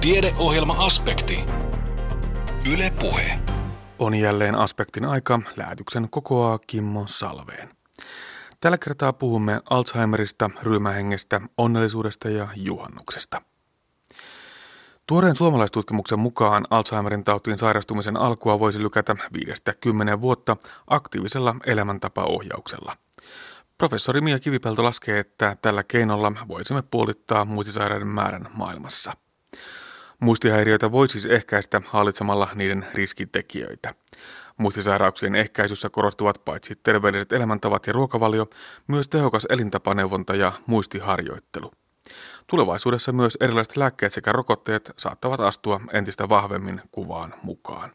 Tiedeohjelma Aspekti. Yle Puhe. On jälleen Aspektin aika. Lähetyksen kokoaa Kimmo Salveen. Tällä kertaa puhumme Alzheimerista, ryhmähengestä, onnellisuudesta ja juhannuksesta. Tuoreen suomalaistutkimuksen mukaan Alzheimerin tautiin sairastumisen alkua voisi lykätä 5-10 vuotta aktiivisella elämäntapaohjauksella. Professori Miia Kivipelto laskee, että tällä keinolla voisimme puolittaa muistisairaiden määrän maailmassa. Muistihäiriöitä voi siis ehkäistä hallitsemalla niiden riskitekijöitä. Muistisairauksien ehkäisyssä korostuvat paitsi terveelliset elämäntavat ja ruokavalio, myös tehokas elintapaneuvonta ja muistiharjoittelu. Tulevaisuudessa myös erilaiset lääkkeet sekä rokotteet saattavat astua entistä vahvemmin kuvaan mukaan.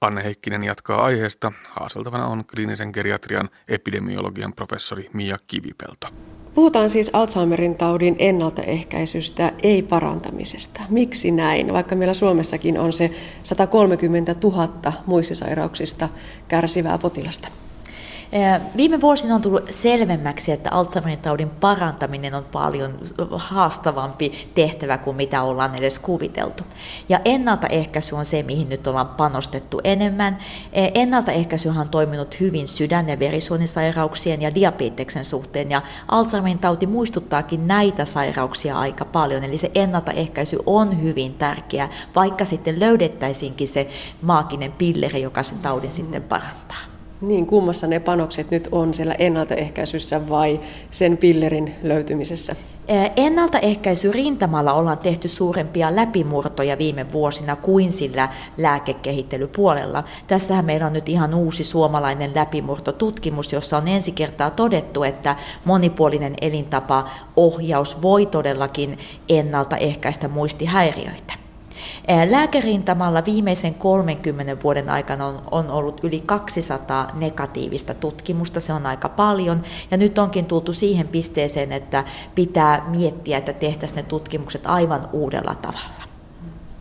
Anne Heikkinen jatkaa aiheesta. Haaseltavana on kliinisen geriatrian epidemiologian professori Miia Kivipelto. Puhutaan siis Alzheimerin taudin ennaltaehkäisystä, ei parantamisesta. Miksi näin? Vaikka meillä Suomessakin on se 130 000 muistisairauksista kärsivää potilasta. Viime vuosina on tullut selvemmäksi, että Alzheimerin taudin parantaminen on paljon haastavampi tehtävä kuin mitä ollaan edes kuviteltu. Ja ennaltaehkäisy on se, mihin nyt ollaan panostettu enemmän. Ennaltaehkäisyhän on toiminut hyvin sydän- ja verisuonisairauksien ja diabeteksen suhteen, ja Alzheimerin tauti muistuttaakin näitä sairauksia aika paljon. Eli se ennaltaehkäisy on hyvin tärkeää, vaikka sitten löydettäisiinkin se maaginen pilleri, joka sen taudin sitten parantaa. Niin, kummassa ne panokset nyt on siellä ennaltaehkäisyssä vai sen pillerin löytymisessä? Ennaltaehkäisyrintamalla ollaan tehty suurempia läpimurtoja viime vuosina kuin sillä lääkekehittelypuolella. Tässähän meillä on nyt ihan uusi suomalainen läpimurtotutkimus, jossa on ensi kertaa todettu, että monipuolinen elintapaohjaus voi todellakin ennaltaehkäistä muistihäiriöitä. Lääkärintamalla viimeisen 30 vuoden aikana on ollut yli 200 negatiivista tutkimusta, se on aika paljon, ja nyt onkin tultu siihen pisteeseen, että pitää miettiä, että tehtäisiin ne tutkimukset aivan uudella tavalla.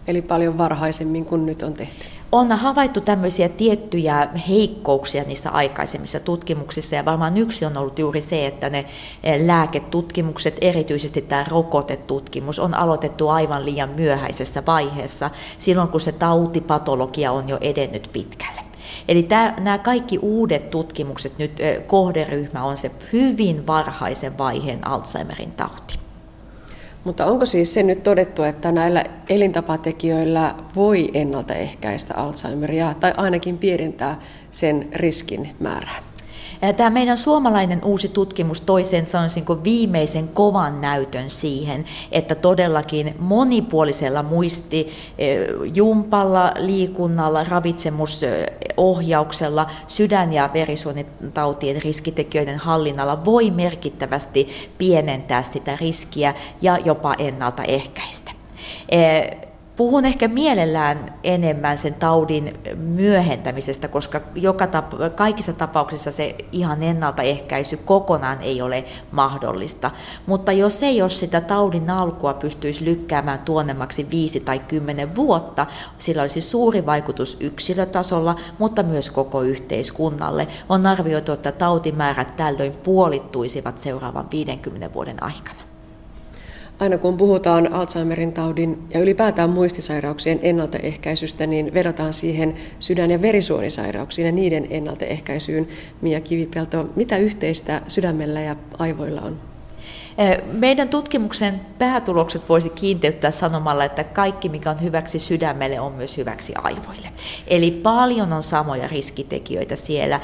Eli paljon varhaisemmin kuin nyt on tehty. On havaittu tämmöisiä tiettyjä heikkouksia niissä aikaisemmissa tutkimuksissa, ja varmaan yksi on ollut juuri se, että ne lääketutkimukset, erityisesti tämä rokotetutkimus, on aloitettu aivan liian myöhäisessä vaiheessa, silloin kun se tautipatologia on jo edennyt pitkälle. Eli nämä kaikki uudet tutkimukset, nyt kohderyhmä on se hyvin varhaisen vaiheen Alzheimerin tauti. Mutta onko siis se nyt todettu, että näillä elintapatekijöillä voi ennaltaehkäistä Alzheimeria tai ainakin pienentää sen riskin määrää? Tämä meidän suomalainen uusi tutkimus toiseen sanoisin kuin viimeisen kovan näytön siihen, että todellakin monipuolisella muistijumpalla, liikunnalla, ravitsemusohjauksella, sydän- ja verisuonitautien riskitekijöiden hallinnalla voi merkittävästi pienentää sitä riskiä ja jopa ennaltaehkäistä. Puhun ehkä mielellään enemmän sen taudin myöhentämisestä, koska kaikissa tapauksissa se ihan ennaltaehkäisy kokonaan ei ole mahdollista. Mutta jos ei ole sitä taudin alkua pystyisi lykkäämään tuonnemmaksi 5 tai 10 vuotta, sillä olisi suuri vaikutus yksilötasolla, mutta myös koko yhteiskunnalle. On arvioitu, että tautimäärät tällöin puolittuisivat seuraavan 50 vuoden aikana. Aina kun puhutaan Alzheimerin taudin ja ylipäätään muistisairauksien ennaltaehkäisystä, niin vedotaan siihen sydän- ja verisuonisairauksiin ja niiden ennaltaehkäisyyn. Miia Kivipelto, mitä yhteistä sydämellä ja aivoilla on? Meidän tutkimuksen päätulokset voisi kiinteyttää sanomalla, että kaikki mikä on hyväksi sydämelle on myös hyväksi aivoille. Eli paljon on samoja riskitekijöitä siellä.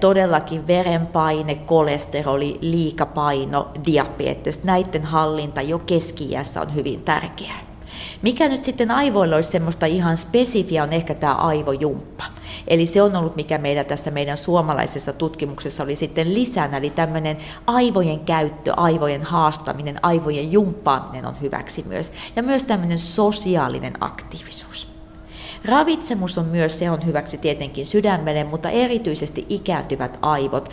Todellakin verenpaine, kolesteroli, liikapaino, diabetes, näiden hallinta jo keski-iässä on hyvin tärkeää. Mikä nyt sitten aivoilla olisi semmoista ihan spesifiä on ehkä tämä aivojumppa. Eli se on ollut mikä meillä tässä meidän suomalaisessa tutkimuksessa oli sitten lisänä, eli tämmöinen aivojen käyttö, aivojen haastaminen, aivojen jumppaaminen on hyväksi myös. Ja myös tämmöinen sosiaalinen aktiivisuus. Ravitsemus on myös, se on hyväksi tietenkin sydämelle, mutta erityisesti ikääntyvät aivot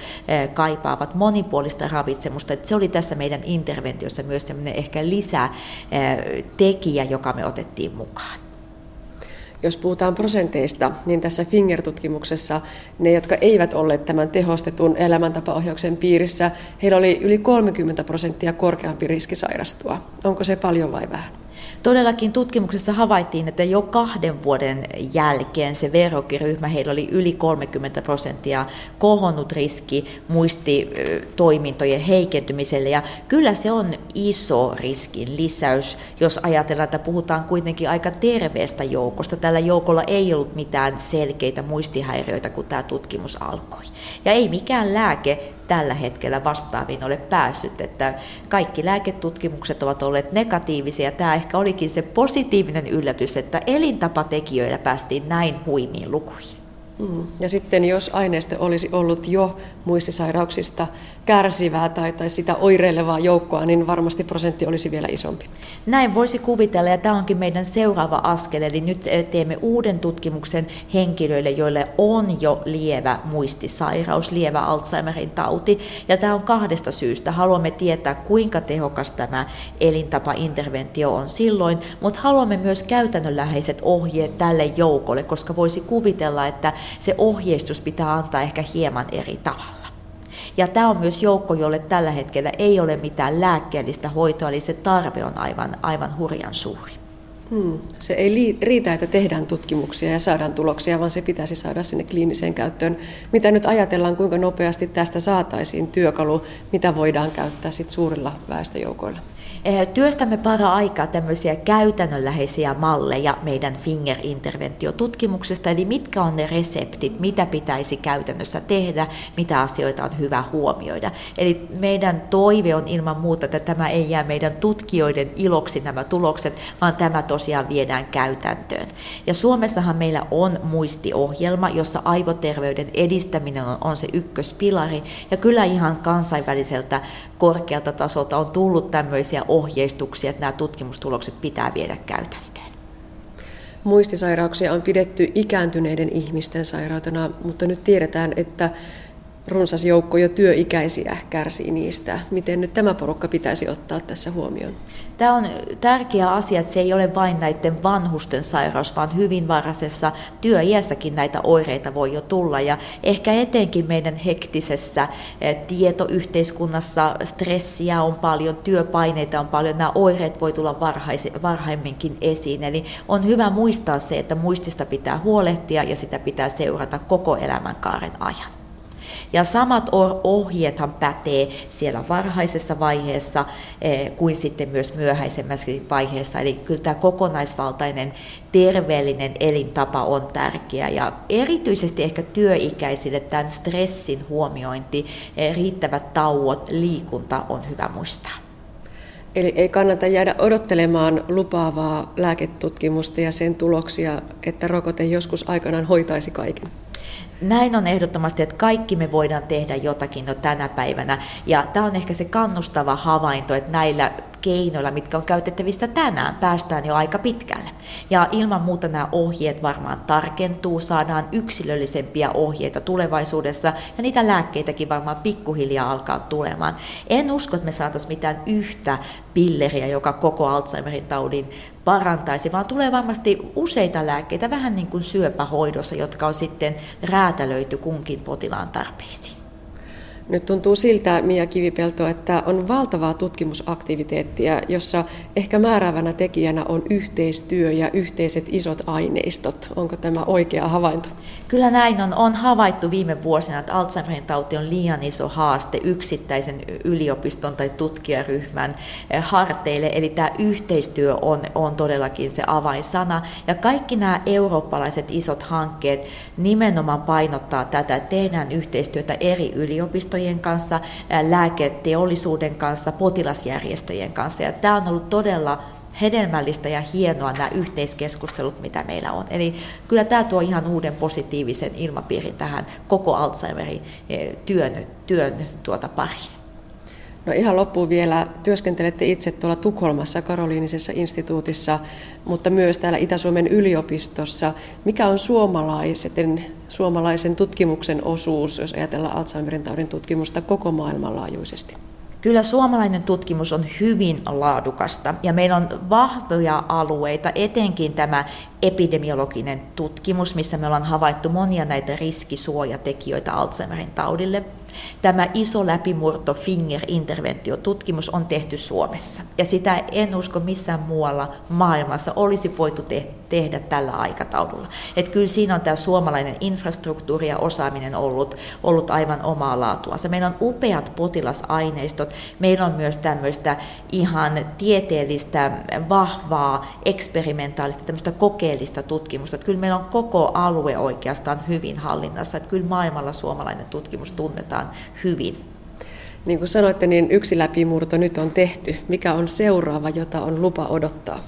kaipaavat monipuolista ravitsemusta. Se oli tässä meidän interventiossa myös sellainen ehkä lisätekijä, joka me otettiin mukaan. Jos puhutaan prosenteista, niin tässä Finger-tutkimuksessa ne, jotka eivät olleet tämän tehostetun elämäntapaohjauksen piirissä, heillä oli yli 30% korkeampi riski sairastua. Onko se paljon vai vähän? Todellakin tutkimuksessa havaittiin, että jo 2 vuoden jälkeen se verrokkiryhmä, heillä oli yli 30% kohonnut riski muistitoimintojen heikentymiselle, ja kyllä se on iso riskin lisäys, jos ajatellaan, että puhutaan kuitenkin aika terveestä joukosta. Tällä joukolla ei ollut mitään selkeitä muistihäiriöitä, kun tämä tutkimus alkoi. Ja ei mikään lääke tällä hetkellä vastaaviin ole päässyt, että kaikki lääketutkimukset ovat olleet negatiivisia, ja tämä ehkä olikin se positiivinen yllätys, että elintapatekijöillä päästiin näin huimiin lukuihin. Ja sitten jos aineisto olisi ollut jo muistisairauksista kärsivää tai sitä oireilevaa joukkoa, niin varmasti prosentti olisi vielä isompi. Näin voisi kuvitella, ja tämä onkin meidän seuraava askel, eli nyt teemme uuden tutkimuksen henkilöille, joille on jo lievä muistisairaus, lievä Alzheimerin tauti, ja tämä on 2 syystä. Haluamme tietää, kuinka tehokas tämä elintapainterventio on silloin, mutta haluamme myös käytännönläheiset ohjeet tälle joukolle, koska voisi kuvitella, että se ohjeistus pitää antaa ehkä hieman eri tavalla. Ja tämä on myös joukko, jolle tällä hetkellä ei ole mitään lääkkeellistä hoitoa, eli se tarve on aivan hurjan suuri. Se ei riitä, että tehdään tutkimuksia ja saadaan tuloksia, vaan se pitäisi saada sinne kliiniseen käyttöön. Mitä nyt ajatellaan, kuinka nopeasti tästä saataisiin työkalu, mitä voidaan käyttää sit suurilla väestöjoukoilla? Työstämme para-aikaa tämmöisiä käytännönläheisiä malleja meidän Finger-interventiotutkimuksesta, eli mitkä on ne reseptit, mitä pitäisi käytännössä tehdä, mitä asioita on hyvä huomioida. Eli meidän toive on ilman muuta, että tämä ei jää meidän tutkijoiden iloksi nämä tulokset, vaan tämä tosiaan viedään käytäntöön. Ja Suomessahan meillä on muistiohjelma, jossa aivoterveyden edistäminen on se ykköspilari, ja kyllä ihan kansainväliseltä korkealta tasolta on tullut tämmöisiä ohjeistuksia, että nämä tutkimustulokset pitää viedä käytäntöön. Muistisairauksia on pidetty ikääntyneiden ihmisten sairautena, mutta nyt tiedetään, että runsas joukko jo työikäisiä kärsii niistä. Miten nyt tämä porukka pitäisi ottaa tässä huomioon? Tämä on tärkeä asia, että se ei ole vain näiden vanhusten sairaus, vaan hyvin varhaisessa työiässäkin näitä oireita voi jo tulla. Ja ehkä etenkin meidän hektisessä tietoyhteiskunnassa stressiä on paljon, työpaineita on paljon, nämä oireet voi tulla varhaimminkin esiin. Eli on hyvä muistaa se, että muistista pitää huolehtia ja sitä pitää seurata koko elämänkaaren ajan. Ja samat ohjeethan pätee siellä varhaisessa vaiheessa kuin sitten myös myöhäisemmässä vaiheessa. Eli kyllä tämä kokonaisvaltainen terveellinen elintapa on tärkeä. Ja erityisesti ehkä työikäisille tämän stressin huomiointi, riittävät tauot, liikunta on hyvä muistaa. Eli ei kannata jäädä odottelemaan lupaavaa lääketutkimusta ja sen tuloksia, että rokote joskus aikanaan hoitaisi kaiken. Näin on ehdottomasti, että kaikki me voidaan tehdä jotakin jo tänä päivänä, ja tämä on ehkä se kannustava havainto, että näillä keinoilla, mitkä on käytettävissä tänään, päästään jo aika pitkälle. Ja ilman muuta nämä ohjeet varmaan tarkentuu, saadaan yksilöllisempiä ohjeita tulevaisuudessa, ja niitä lääkkeitäkin varmaan pikkuhiljaa alkaa tulemaan. En usko, että me saataisiin mitään yhtä pilleriä, joka koko Alzheimerin taudin parantaisi, vaan tulee varmasti useita lääkkeitä, vähän niin kuin syöpähoidossa, jotka on sitten räätälöity kunkin potilaan tarpeisiin. Nyt tuntuu siltä, Miia Kivipelto, että on valtavaa tutkimusaktiviteettia, jossa ehkä määräävänä tekijänä on yhteistyö ja yhteiset isot aineistot. Onko tämä oikea havainto? Kyllä näin on. On havaittu viime vuosina, että Alzheimerin tauti on liian iso haaste yksittäisen yliopiston tai tutkijaryhmän harteille. Eli tämä yhteistyö on todellakin se avainsana. Ja kaikki nämä eurooppalaiset isot hankkeet nimenomaan painottaa tätä, että tehdään yhteistyötä eri yliopistojen kanssa, lääketeollisuuden kanssa, potilasjärjestöjen kanssa. Ja tämä on ollut todella hedelmällistä ja hienoa, nämä yhteiskeskustelut, mitä meillä on. Eli kyllä tämä tuo ihan uuden positiivisen ilmapiirin tähän koko Alzheimerin työn pariin. No ihan loppuun vielä, työskentelette itse tuolla Tukholmassa Karoliinisessa instituutissa, mutta myös täällä Itä-Suomen yliopistossa. Mikä on suomalaisen tutkimuksen osuus, jos ajatellaan Alzheimerin taudin tutkimusta koko maailmanlaajuisesti? Kyllä suomalainen tutkimus on hyvin laadukasta, ja meillä on vahvoja alueita, etenkin tämä epidemiologinen tutkimus, missä me ollaan havaittu monia näitä riskisuojatekijöitä Alzheimerin taudille. Tämä iso läpimurto Finger-interventiotutkimus on tehty Suomessa, ja sitä en usko missään muualla maailmassa olisi voitu tehdä tällä aikataululla. Et kyllä siinä on tämä suomalainen infrastruktuuri ja osaaminen ollut aivan omaa laatuansa. Meillä on upeat potilasaineistot, meillä on myös tämmöistä ihan tieteellistä, vahvaa, eksperimentaalista, tämmöistä kokeellista tutkimusta. Et kyllä meillä on koko alue oikeastaan hyvin hallinnassa, että kyllä maailmalla suomalainen tutkimus tunnetaan hyvin. Niin kuin sanoitte, niin yksi läpimurto nyt on tehty. Mikä on seuraava, jota on lupa odottaa?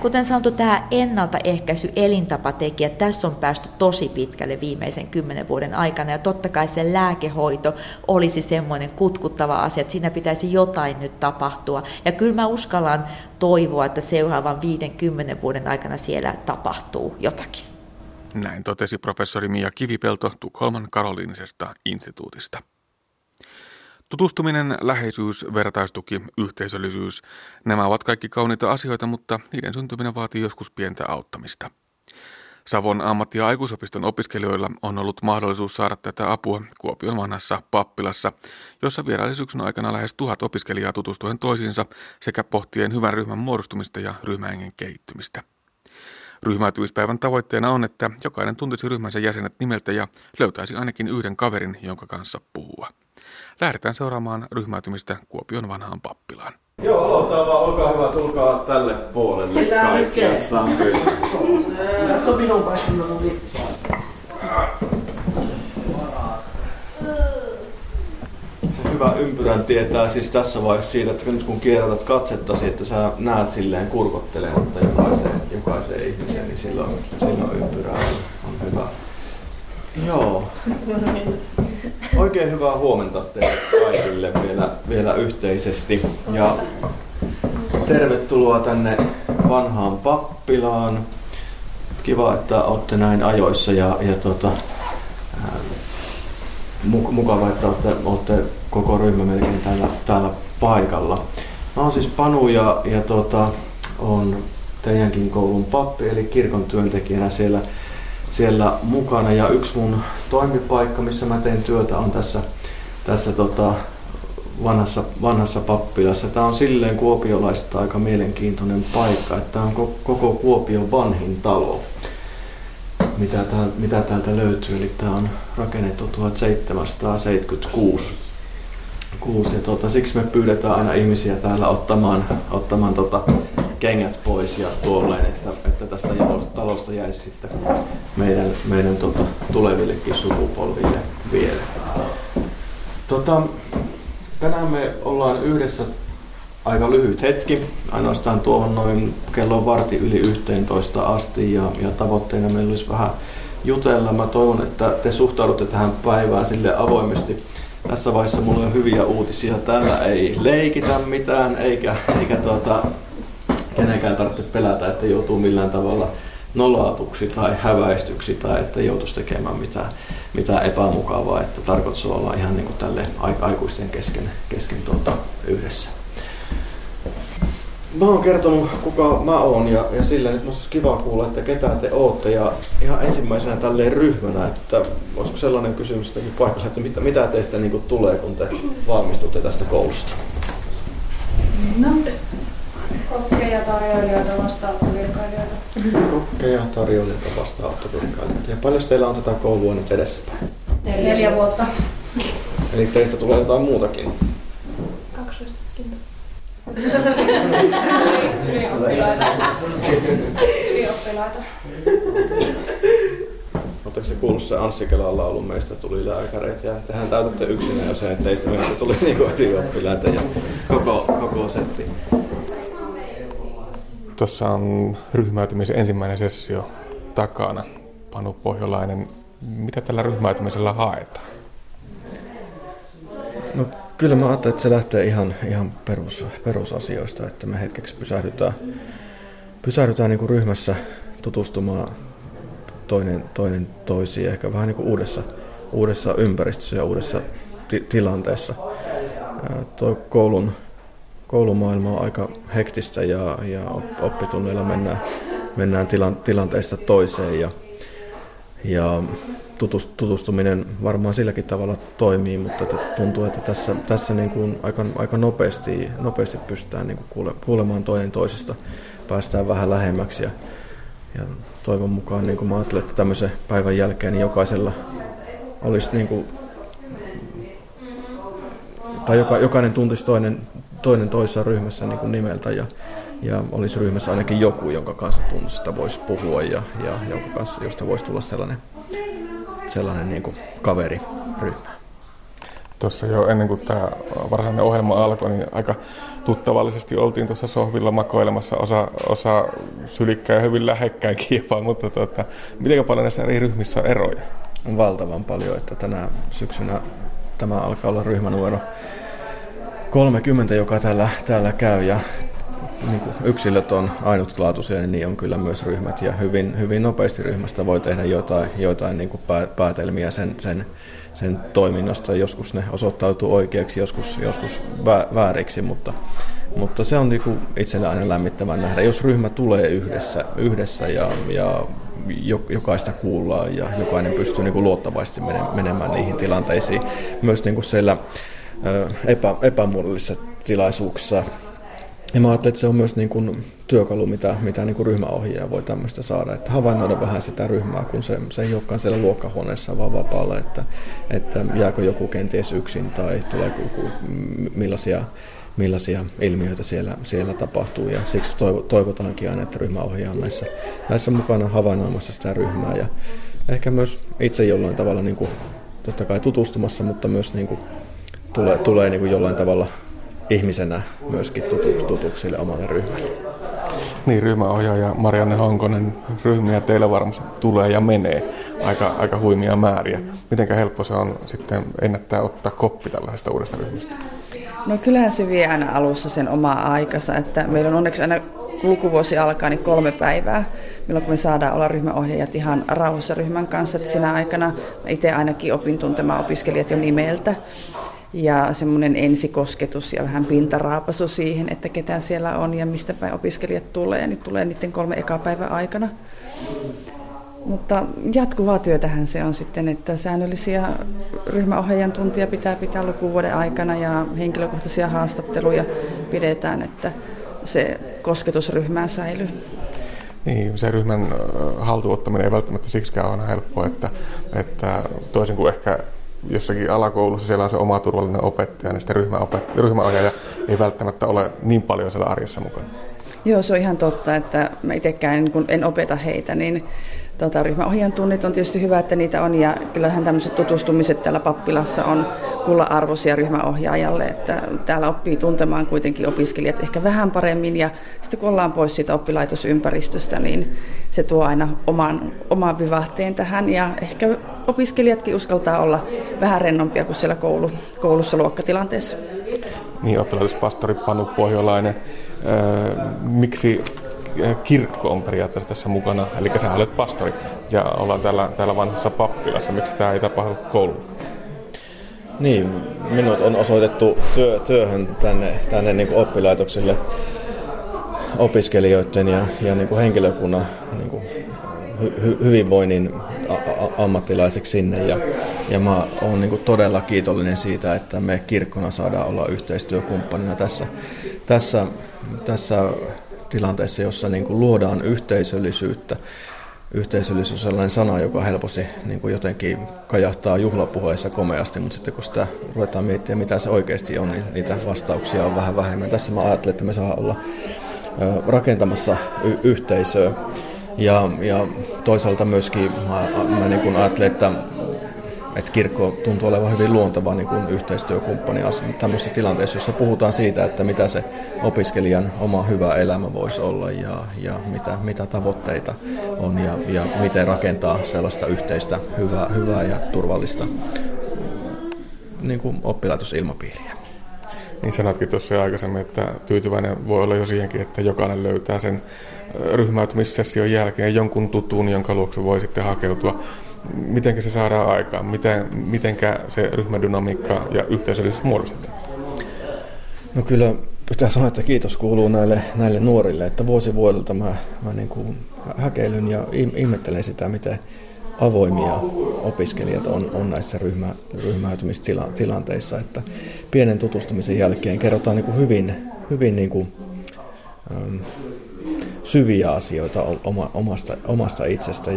Kuten sanottu, tämä ennaltaehkäisy, elintapatekijä, tässä on päästy tosi pitkälle viimeisen 10 vuoden aikana, ja totta kai se lääkehoito olisi semmoinen kutkuttava asia, että siinä pitäisi jotain nyt tapahtua, ja kyllä mä uskallan toivoa, että seuraavan 5-10 vuoden aikana siellä tapahtuu jotakin. Näin totesi professori Miia Kivipelto Tukholman Karoliinisesta instituutista. Tutustuminen, läheisyys, vertaistuki, yhteisöllisyys, nämä ovat kaikki kauniita asioita, mutta niiden syntyminen vaatii joskus pientä auttamista. Savon ammatti- ja aikuisopiston opiskelijoilla on ollut mahdollisuus saada tätä apua Kuopion vanhassa pappilassa, jossa vieraili syksyn aikana lähes 1000 opiskelijaa tutustuen toisiinsa sekä pohtien hyvän ryhmän muodostumista ja ryhmähengen kehittymistä. Ryhmäytymispäivän tavoitteena on, että jokainen tuntisi ryhmänsä jäsenet nimeltä ja löytäisi ainakin yhden kaverin, jonka kanssa puhua. Lähdetään seuraamaan ryhmäytymistä Kuopion vanhaan pappilaan. Joo, aloitetaan vaan, olkaa hyvä, tulkaa tälle puolelle. Kaikki, jossa on kyllä. Tässä on minun paikalla. Se hyvä ympyrän tietää siis tässä vaiheessa siitä, että nyt kun kierrätät katsettasi, että sä näet silleen kurkottelematta jokaiseen ihmiseen, niin silloin ympyrä on hyvä. Joo. Oikein hyvää huomenta teille kaikille vielä yhteisesti ja tervetuloa tänne vanhaan pappilaan. Kiva, että olette näin ajoissa ja mukava, että olette koko ryhmä melkein täällä paikalla. Mä oon siis Panu ja on teidänkin koulun pappi eli kirkon työntekijänä siellä mukana, ja yksi mun toimipaikka, missä mä teen työtä, on tässä vanhassa pappilassa. Tää on silleen kuopiolaista aika mielenkiintoinen paikka, että tää on koko Kuopion vanhin talo, mitä täältä löytyy. Eli tää on rakennettu 1776. Siksi me pyydetään aina ihmisiä täällä ottamaan kengät pois ja tuolleen, että tästä talosta jäisi sitten meidän tulevillekin sukupolville vielä. Tänään me ollaan yhdessä aika lyhyt hetki, ainoastaan tuohon noin kello 11:15 asti, ja tavoitteena meillä olisi vähän jutella. Mä toivon, että te suhtaudutte tähän päivään sille avoimesti. Tässä vaiheessa mulla on hyviä uutisia. Täällä ei leikitä mitään eikä kenenkään tarvitse pelätä, että joutuu millään tavalla nolaatuksi tai häväistyksi tai että joutuisi tekemään mitään epämukavaa, että tarkoitus on olla ihan niin kuin tälleen aikuisten kesken yhdessä. Mä oon kertonut kuka mä oon ja silleen, että musta olisi kiva kuulla, että ketä te ootte, ja ihan ensimmäisenä tälleen ryhmänä, että olisiko sellainen kysymys jotenkin paikalla, että mitä teistä niin kuin tulee, kun te valmistutte tästä koulusta? No. Kokkeja, tarjoilijoita, vastaanottovirkailijoita. Ja paljon teillä on tätä koulua nyt edessäpäin? 4 vuotta. Eli teistä tulee jotain muutakin? 12 tutkintoa. Ylioppilaita. Oletteko se kuullut se Anssi Kelan laulun Meistä tuli lääkäreitä, ja tehän täytätte yksinään jo sen, että teistä meistä tuli niinku ylioppilaita ja koko setti. Tuossa on ryhmäytymisen ensimmäinen sessio takana. Panu Pohjolainen, mitä tällä ryhmäytymisellä haetaan? No, kyllä mä ajattelin, että se lähtee ihan perusasioista, että me hetkeksi pysähdytään niin kuin ryhmässä tutustumaan toinen toisiin, ehkä vähän niin kuin uudessa ympäristössä ja uudessa tilanteessa. Tuo koulumaailma on aika hektistä ja oppitunneilla mennään mennään tilanteesta toiseen ja tutustuminen varmaan silläkin tavalla toimii, mutta tuntuu, että tässä niin kuin aika nopeasti pystytään niin kuin kuulemaan toinen toisesta, päästään vähän lähemmäksi ja toivon mukaan niin kuin mä ajattelen, että tämmöisen päivän jälkeen niin jokaisella olisi niin kuin, tai jokainen tuntisi toinen toisessa ryhmässä niin kuin nimeltä ja olisi ryhmässä ainakin joku, jonka kanssa tunnista voisi puhua ja jonka kanssa, josta voisi tulla sellainen niin kuin kaveriryhmä. Tuossa jo ennen kuin tämä varsinainen ohjelma alkoi, niin aika tuttavallisesti oltiin tuossa sohvilla makoilemassa, osa sylikkäin ja hyvin lähekkäinkin jopa, mutta miten paljon näissä eri ryhmissä on eroja? Valtavan paljon, että tänä syksynä tämä alkaa olla ryhmänumero 30, joka täällä käy, ja niin kuin yksilöt on ainutlaatuisia, niin on kyllä myös ryhmät, ja hyvin nopeasti ryhmästä voi tehdä jotain niin kuin päätelmiä sen toiminnasta. Joskus ne osoittautuu oikeaksi, joskus vääriksi, mutta se on niin kuin itsellä aina lämmittävän nähdä. Jos ryhmä tulee yhdessä ja jokaista kuullaan ja jokainen pystyy niin kuin luottavaisesti menemään niihin tilanteisiin, myös niin kuin siellä epämuodollisissa tilaisuuksissa. Ja mä ajattelen, että se on myös niin kuin työkalu, mitä niin kuin ryhmäohjaaja voi tämmöistä saada, että havainnoida vähän sitä ryhmää, kun se ei olekaan siellä luokkahuoneessa vaan vapaalla, että jääkö joku kenties yksin tai tuleeko joku, millaisia ilmiöitä siellä tapahtuu. Ja siksi toivotaankin aina, että ryhmäohjaaja on näissä mukana havainnoimassa sitä ryhmää ja ehkä myös itse jollain tavalla niin kuin, totta kai tutustumassa, mutta myös niin kuin, tulee niin kuin jollain tavalla ihmisenä myöskin tutuksille omalle ryhmälle. Niin, ryhmäohjaaja Marianne Honkonen, ryhmiä teillä varmasti tulee ja menee aika huimia määriä. Mitenkä helppo se on sitten ennättää ottaa koppi tällaisesta uudesta ryhmästä? No kyllähän se vie aina alussa sen omaa aikansa, että meillä on onneksi aina kun lukuvuosi alkaa, niin 3 päivää, milloin me saadaan olla ryhmäohjaajat ihan rauhassa ryhmän kanssa, että sinä aikana itse ainakin opin tuntemaan opiskelijat jo nimeltä. Ja semmoinen ensikosketus ja vähän pintaraapasu siihen, että ketä siellä on ja mistä päin opiskelijat tulee, niin tulee niiden 3 ekaa päivän aikana. Mutta jatkuvaa työtähän se on sitten, että säännöllisiä ryhmäohjaajan tuntia pitää lukuvuoden aikana ja henkilökohtaisia haastatteluja pidetään, että se kosketusryhmään säilyy. Niin, se ryhmän haltuottaminen ei välttämättä siksikään ole aina helppoa, että toisin kuin ehkä jossakin alakoulussa siellä on se oma turvallinen opettaja, niin sitä ryhmäohjaaja ei välttämättä ole niin paljon siellä arjessa mukana. Joo, se on ihan totta, että mä itsekään kun en opeta heitä, niin ryhmäohjaajan tunnit on tietysti hyvä, että niitä on, ja kyllähän tämmöiset tutustumiset täällä pappilassa on kullanarvoisia ryhmäohjaajalle, että täällä oppii tuntemaan kuitenkin opiskelijat ehkä vähän paremmin, ja sitten kun ollaan pois siitä oppilaitosympäristöstä, niin se tuo aina oman vivahteen tähän, ja ehkä opiskelijatkin uskaltaa olla vähän rennompia kuin siellä koulussa luokkatilanteessa. Niin, oppilaitospastori Panu Pohjolainen, miksi kirkko on periaatteessa tässä mukana, eli sinä olet pastori ja ollaan täällä vanhassa pappilassa. Miksi tämä ei tapahdu kouluun? Niin, minut on osoitettu työhön tänne niin kuin oppilaitoksille opiskelijoiden ja niin kuin henkilökunnan niin kuin hyvinvoinnin ammattilaiseksi sinne. Ja mä oon niin kuin todella kiitollinen siitä, että me kirkkona saadaan olla yhteistyökumppanina tässä tilanteessa, jossa niin kuin luodaan yhteisöllisyyttä. Yhteisöllisyys on sellainen sana, joka helposti niin kuin jotenkin kajahtaa juhlapuheissa komeasti, mutta sitten kun sitä ruvetaan miettimään, mitä se oikeasti on, niin niitä vastauksia on vähän vähemmän. Tässä mä ajattelen, että me saadaan olla rakentamassa yhteisöä. Ja toisaalta myöskin mä niin kuin ajattelen, että kirkko tuntuu olevan hyvin luonteva niin kuin yhteistyökumppani asia tämmöisessä tilanteessa, jossa puhutaan siitä, että mitä se opiskelijan oma hyvä elämä voisi olla ja mitä tavoitteita on ja miten rakentaa sellaista yhteistä hyvää ja turvallista niin kuin oppilaitosilmapiiriä. Niin sanotkin tuossa aikaisemmin, että tyytyväinen voi olla jo siihenkin, että jokainen löytää sen ryhmäytymissession jälkeen jonkun tutun, jonka luokse voi sitten hakeutua. Miten se saadaan aikaan? Miten se ryhmädynamiikka ja yhteisöllisyys muodostetaan? No kyllä Pitää sanoa, että kiitos kuuluu näille nuorille, että vuosi vuodelta mä niin kuin häkeilyn ja ihmettelen sitä, miten avoimia opiskelijat on näissä ryhmäytymistilanteissa, että pienen tutustumisen jälkeen kerrotaan niin kuin hyvin niin kuin, syviä asioita omasta itsestä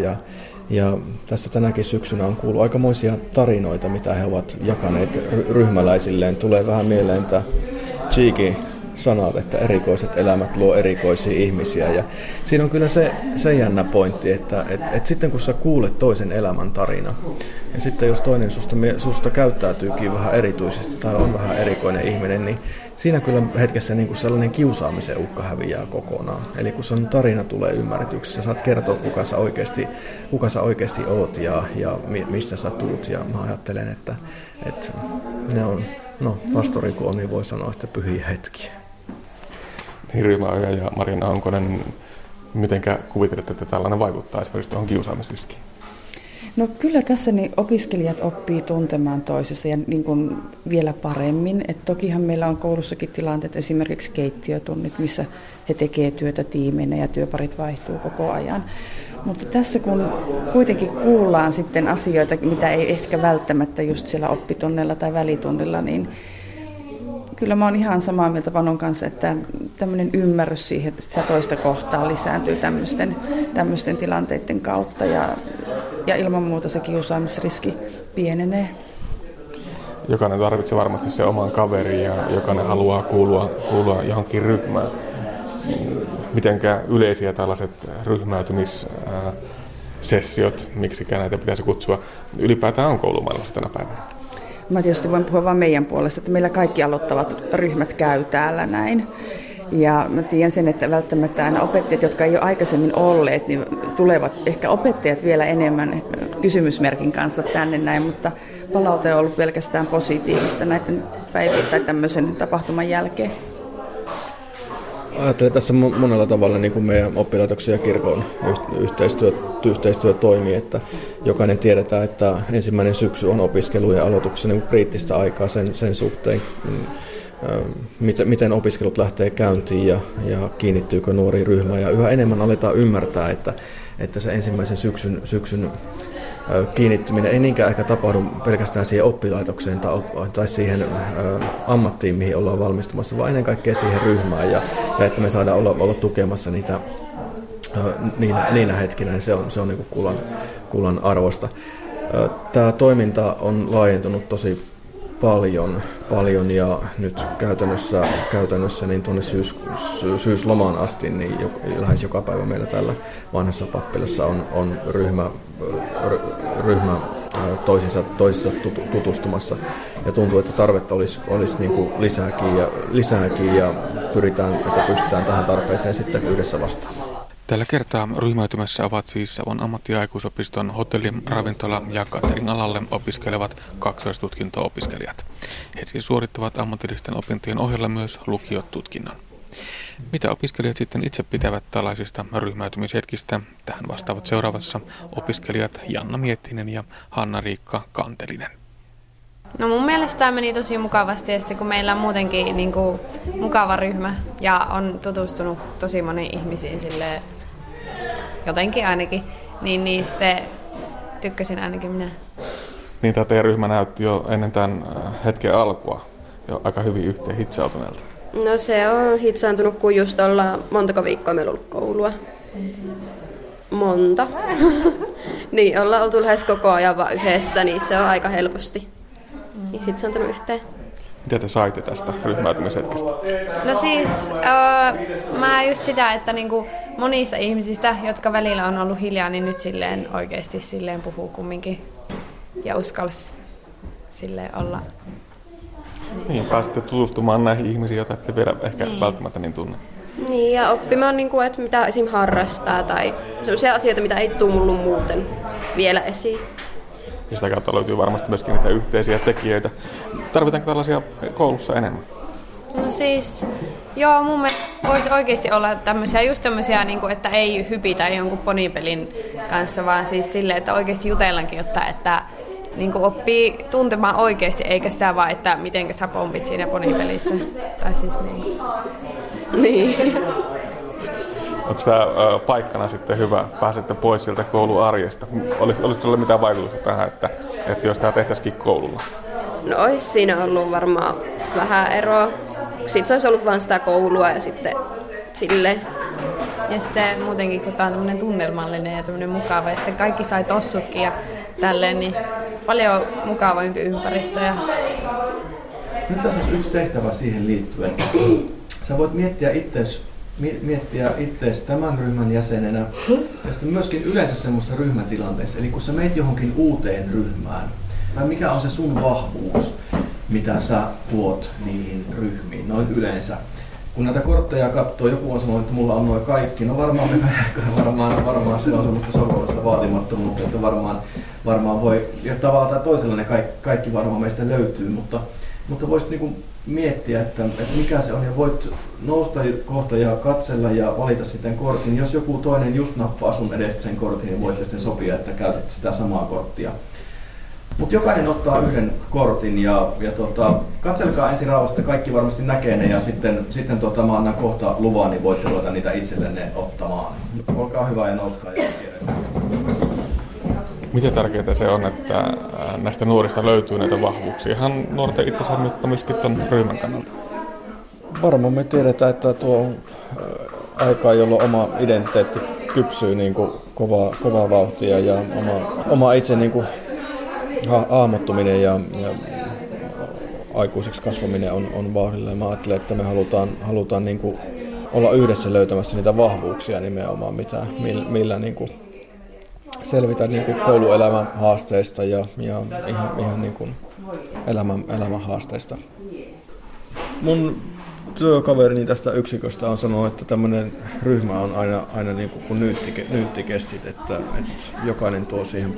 ja tässä tänäkin syksynä on kuullut aikamoisia tarinoita, mitä he ovat jakaneet ryhmäläisilleen. Tulee vähän mieleen tämä Cheekin sanat, että erikoiset elämät luo erikoisia ihmisiä, ja siinä on kyllä se jännä pointti, että sitten kun sä kuulet toisen elämän tarina ja sitten jos toinen susta käyttäytyykin vähän erityisesti tai on vähän erikoinen ihminen, niin siinä kyllä hetkessä niin kuin sellainen kiusaamisen uhka häviää kokonaan. Eli kun sun tarina tulee ymmärretyksi, sä saat kertoa kuka sä oikeasti oot ja mistä sä tulet, ja mä ajattelen, että ne on, no, pastori kun on, niin voi sanoa, että pyhiä hetkiä. Hirvimaa ja Marianne Honkonen, mitenkä kuvittelette, että tällainen vaikuttaa esimerkiksi tuohon kiusaamisriskiin? No kyllä tässä niin opiskelijat oppii tuntemaan toisessa ja niin kuin vielä paremmin. Et tokihan meillä on koulussakin tilanteet, esimerkiksi keittiötunnit, missä he tekee työtä tiimeinä ja työparit vaihtuu koko ajan. Mutta tässä kun kuitenkin kuullaan sitten asioita, mitä ei ehkä välttämättä just siellä oppitunnilla tai välitunnilla, niin kyllä mä oon ihan samaa mieltä Panun kanssa, että tämmöinen ymmärrys siihen, että sitä toista kohtaa lisääntyy tämmöisten tilanteiden kautta ja ilman muuta se kiusaamisriski pienenee. Jokainen tarvitsee varmasti se oman kaverin ja jokainen haluaa kuulua johonkin ryhmään. Mitenkä yleisiä tällaiset ryhmäytymissessiot, miksikä näitä pitäisi kutsua, ylipäätään on koulumaailmassa tänä päivänä? Mä tietysti voin puhua vain meidän puolesta, että meillä kaikki aloittavat ryhmät käy täällä näin. Ja mä tiedän sen, että välttämättä aina opettajat, jotka ei ole aikaisemmin olleet, niin tulevat ehkä opettajat vielä enemmän kysymysmerkin kanssa tänne näin, mutta palaute on ollut pelkästään positiivista näiden päivien tai tämmöisen tapahtuman jälkeen. Ajattelen tässä monella tavalla niin kuin meidän oppilaitoksen ja kirkon yhteistyö toimii, että jokainen tiedetään, että ensimmäinen syksy on opiskelujen aloituksessa niin kuin kriittistä aikaa sen suhteen, miten opiskelut lähtee käyntiin ja kiinnittyykö nuori ryhmä, ja yhä enemmän aletaan ymmärtää, että se ensimmäisen syksyn kiinnittyminen ei niinkään ehkä tapahdu pelkästään siihen oppilaitokseen tai siihen ammattiin, mihin ollaan valmistumassa, vaan ennen kaikkea siihen ryhmään, ja että me saadaan olla tukemassa niitä niinä hetkinä, niin se on niin kuin kullan arvosta. Tämä toiminta on laajentunut tosi paljon ja nyt käytännössä niin tuonne syyslomaan asti niin lähes joka päivä meillä täällä vanhassa pappilassa on ryhmä toisiinsa tutustumassa, ja tuntuu, että tarvetta olisi niin kuin lisääkin ja pyritään, että pystytään tähän tarpeeseen sitten yhdessä vastaamaan. Tällä kertaa ryhmäytymässä ovat siis Savon ammatti- ja aikuisopiston hotelli-, ravintola- ja catering-alalle opiskelevat kaksoistutkinto-opiskelijat. He siis suorittavat ammatillisten opintojen ohella myös lukiotutkinnon. Mitä opiskelijat sitten itse pitävät tällaisista ryhmäytymishetkistä? Tähän vastaavat seuraavassa opiskelijat Janna Miettinen ja Hanna-Riikka Kantelinen. No mun mielestä tämä meni tosi mukavasti, ja sitten kun meillä on muutenkin niin kuin mukava ryhmä ja on tutustunut tosi moniin ihmisiin silleen, jotenkin ainakin, niin sitten tykkäsin ainakin minä. Niin tämä teidän ryhmä näytti jo ennen tämän hetken alkua jo aika hyvin yhteen hitsautuneelta. No se on hitsaantunut, kun just ollaan montako viikkoa meillä ollut koulua. Monta. Niin ollaan oltu lähes koko ajan vaan yhdessä, niin se on aika helposti. Itse on tullut yhteen. Mitä te saitte tästä ryhmäytymishetkestä? No siis mä just sitä, että niinku monista ihmisistä, jotka välillä on ollut hiljaa, niin nyt silleen oikeasti silleen puhuu kumminkin. Ja uskalsi silleen olla. Niin, pääsitte tutustumaan näihin ihmisiin, joita ette vielä ehkä välttämättä niin tunne. Niin, ja oppimaan, niinku, että mitä esim. Harrastaa tai sellaisia asioita, mitä ei tullut muuten vielä esiin. Ja sitä kautta löytyy varmasti myöskin niitä yhteisiä tekijöitä. Tarvitaanko tällaisia koulussa enemmän? No siis, joo, mun mielestä voisi oikeasti olla just tämmöisiä, niin kuin, että ei hypitä jonkun ponipelin kanssa, vaan siis silleen, että oikeasti jutellaankin, jotta, että niin kuin oppii tuntemaan oikeasti, eikä sitä vaan, että mitenkä sä pompit siinä ponipelissä. Tai siis niin. Niin. Onko tämä paikkana sitten hyvä? Pääsette pois sieltä kouluarjesta. Oliko sinulle mitään vaikutusta tähän, että jos tämä tehtäisikin koululla? No olisi siinä ollut varmaan vähän eroa. Sitten se olisi ollut vain sitä koulua ja sitten silleen. Ja sitten muutenkin, kun tämä on tämmöinen tunnelmallinen ja tämmöinen mukava, ja sitten kaikki sai tossutkin ja tälleen, niin paljon mukavampi ympäristö. Nyt tässä olisi yksi tehtävä siihen liittyen. Sä voit miettiä itseäsi tämän ryhmän jäsenenä ja sitten myöskin yleensä semmoisessa ryhmätilanteessa. Eli kun sä meet johonkin uuteen ryhmään, tai mikä on se sun vahvuus, mitä sä tuot niihin ryhmiin, noin yleensä. Kun näitä kortteja katsoo, joku on sanonut, että mulla on noin kaikki, no varmaan se on semmoista sovellusta vaatimattomuutta, että varmaan voi, ja tavallaan tai toisella ne kaikki varmaan meistä löytyy, mutta voisit niinku miettiä, että mikä se on, ja voit nousta kohta ja katsella ja valita sitten kortin. Jos joku toinen just nappaa sun edestä sen kortin, niin voit sitten sopia, että käytät sitä samaa korttia. Mutta jokainen ottaa yhden kortin ja katselkaa ensin rauhassa, kaikki varmasti näkee ne, ja sitten mä annan kohta luvan, niin voitte ruveta niitä itsellenne ottamaan. Olkaa hyvä ja nouskaa ja tiedetään. Miten tärkeää se on, että näistä nuorista löytyy näitä vahvuuksia, ihan nuorten itsensä, mutta myöskin tuon ryhmän kannalta? Varmaan me tiedetään, että tuo on aikaa, jolloin oma identiteetti kypsyy niin kuin kovaa vauhtia ja oma itse niin kuin hahmottuminen ja aikuiseksi kasvaminen on vauhdilla, ja mä ajattelen, että me halutaan niin kuin olla yhdessä löytämässä niitä vahvuuksia nimenomaan, millä niin kuin selvitä niin kuin kouluelämän haasteista ja ihan niin kuin elämän haasteista. Mun työkaverini tästä yksiköstä on sanonut, että tämmöinen ryhmä on aina niin kuin nyyttikestit, että jokainen tuo siihen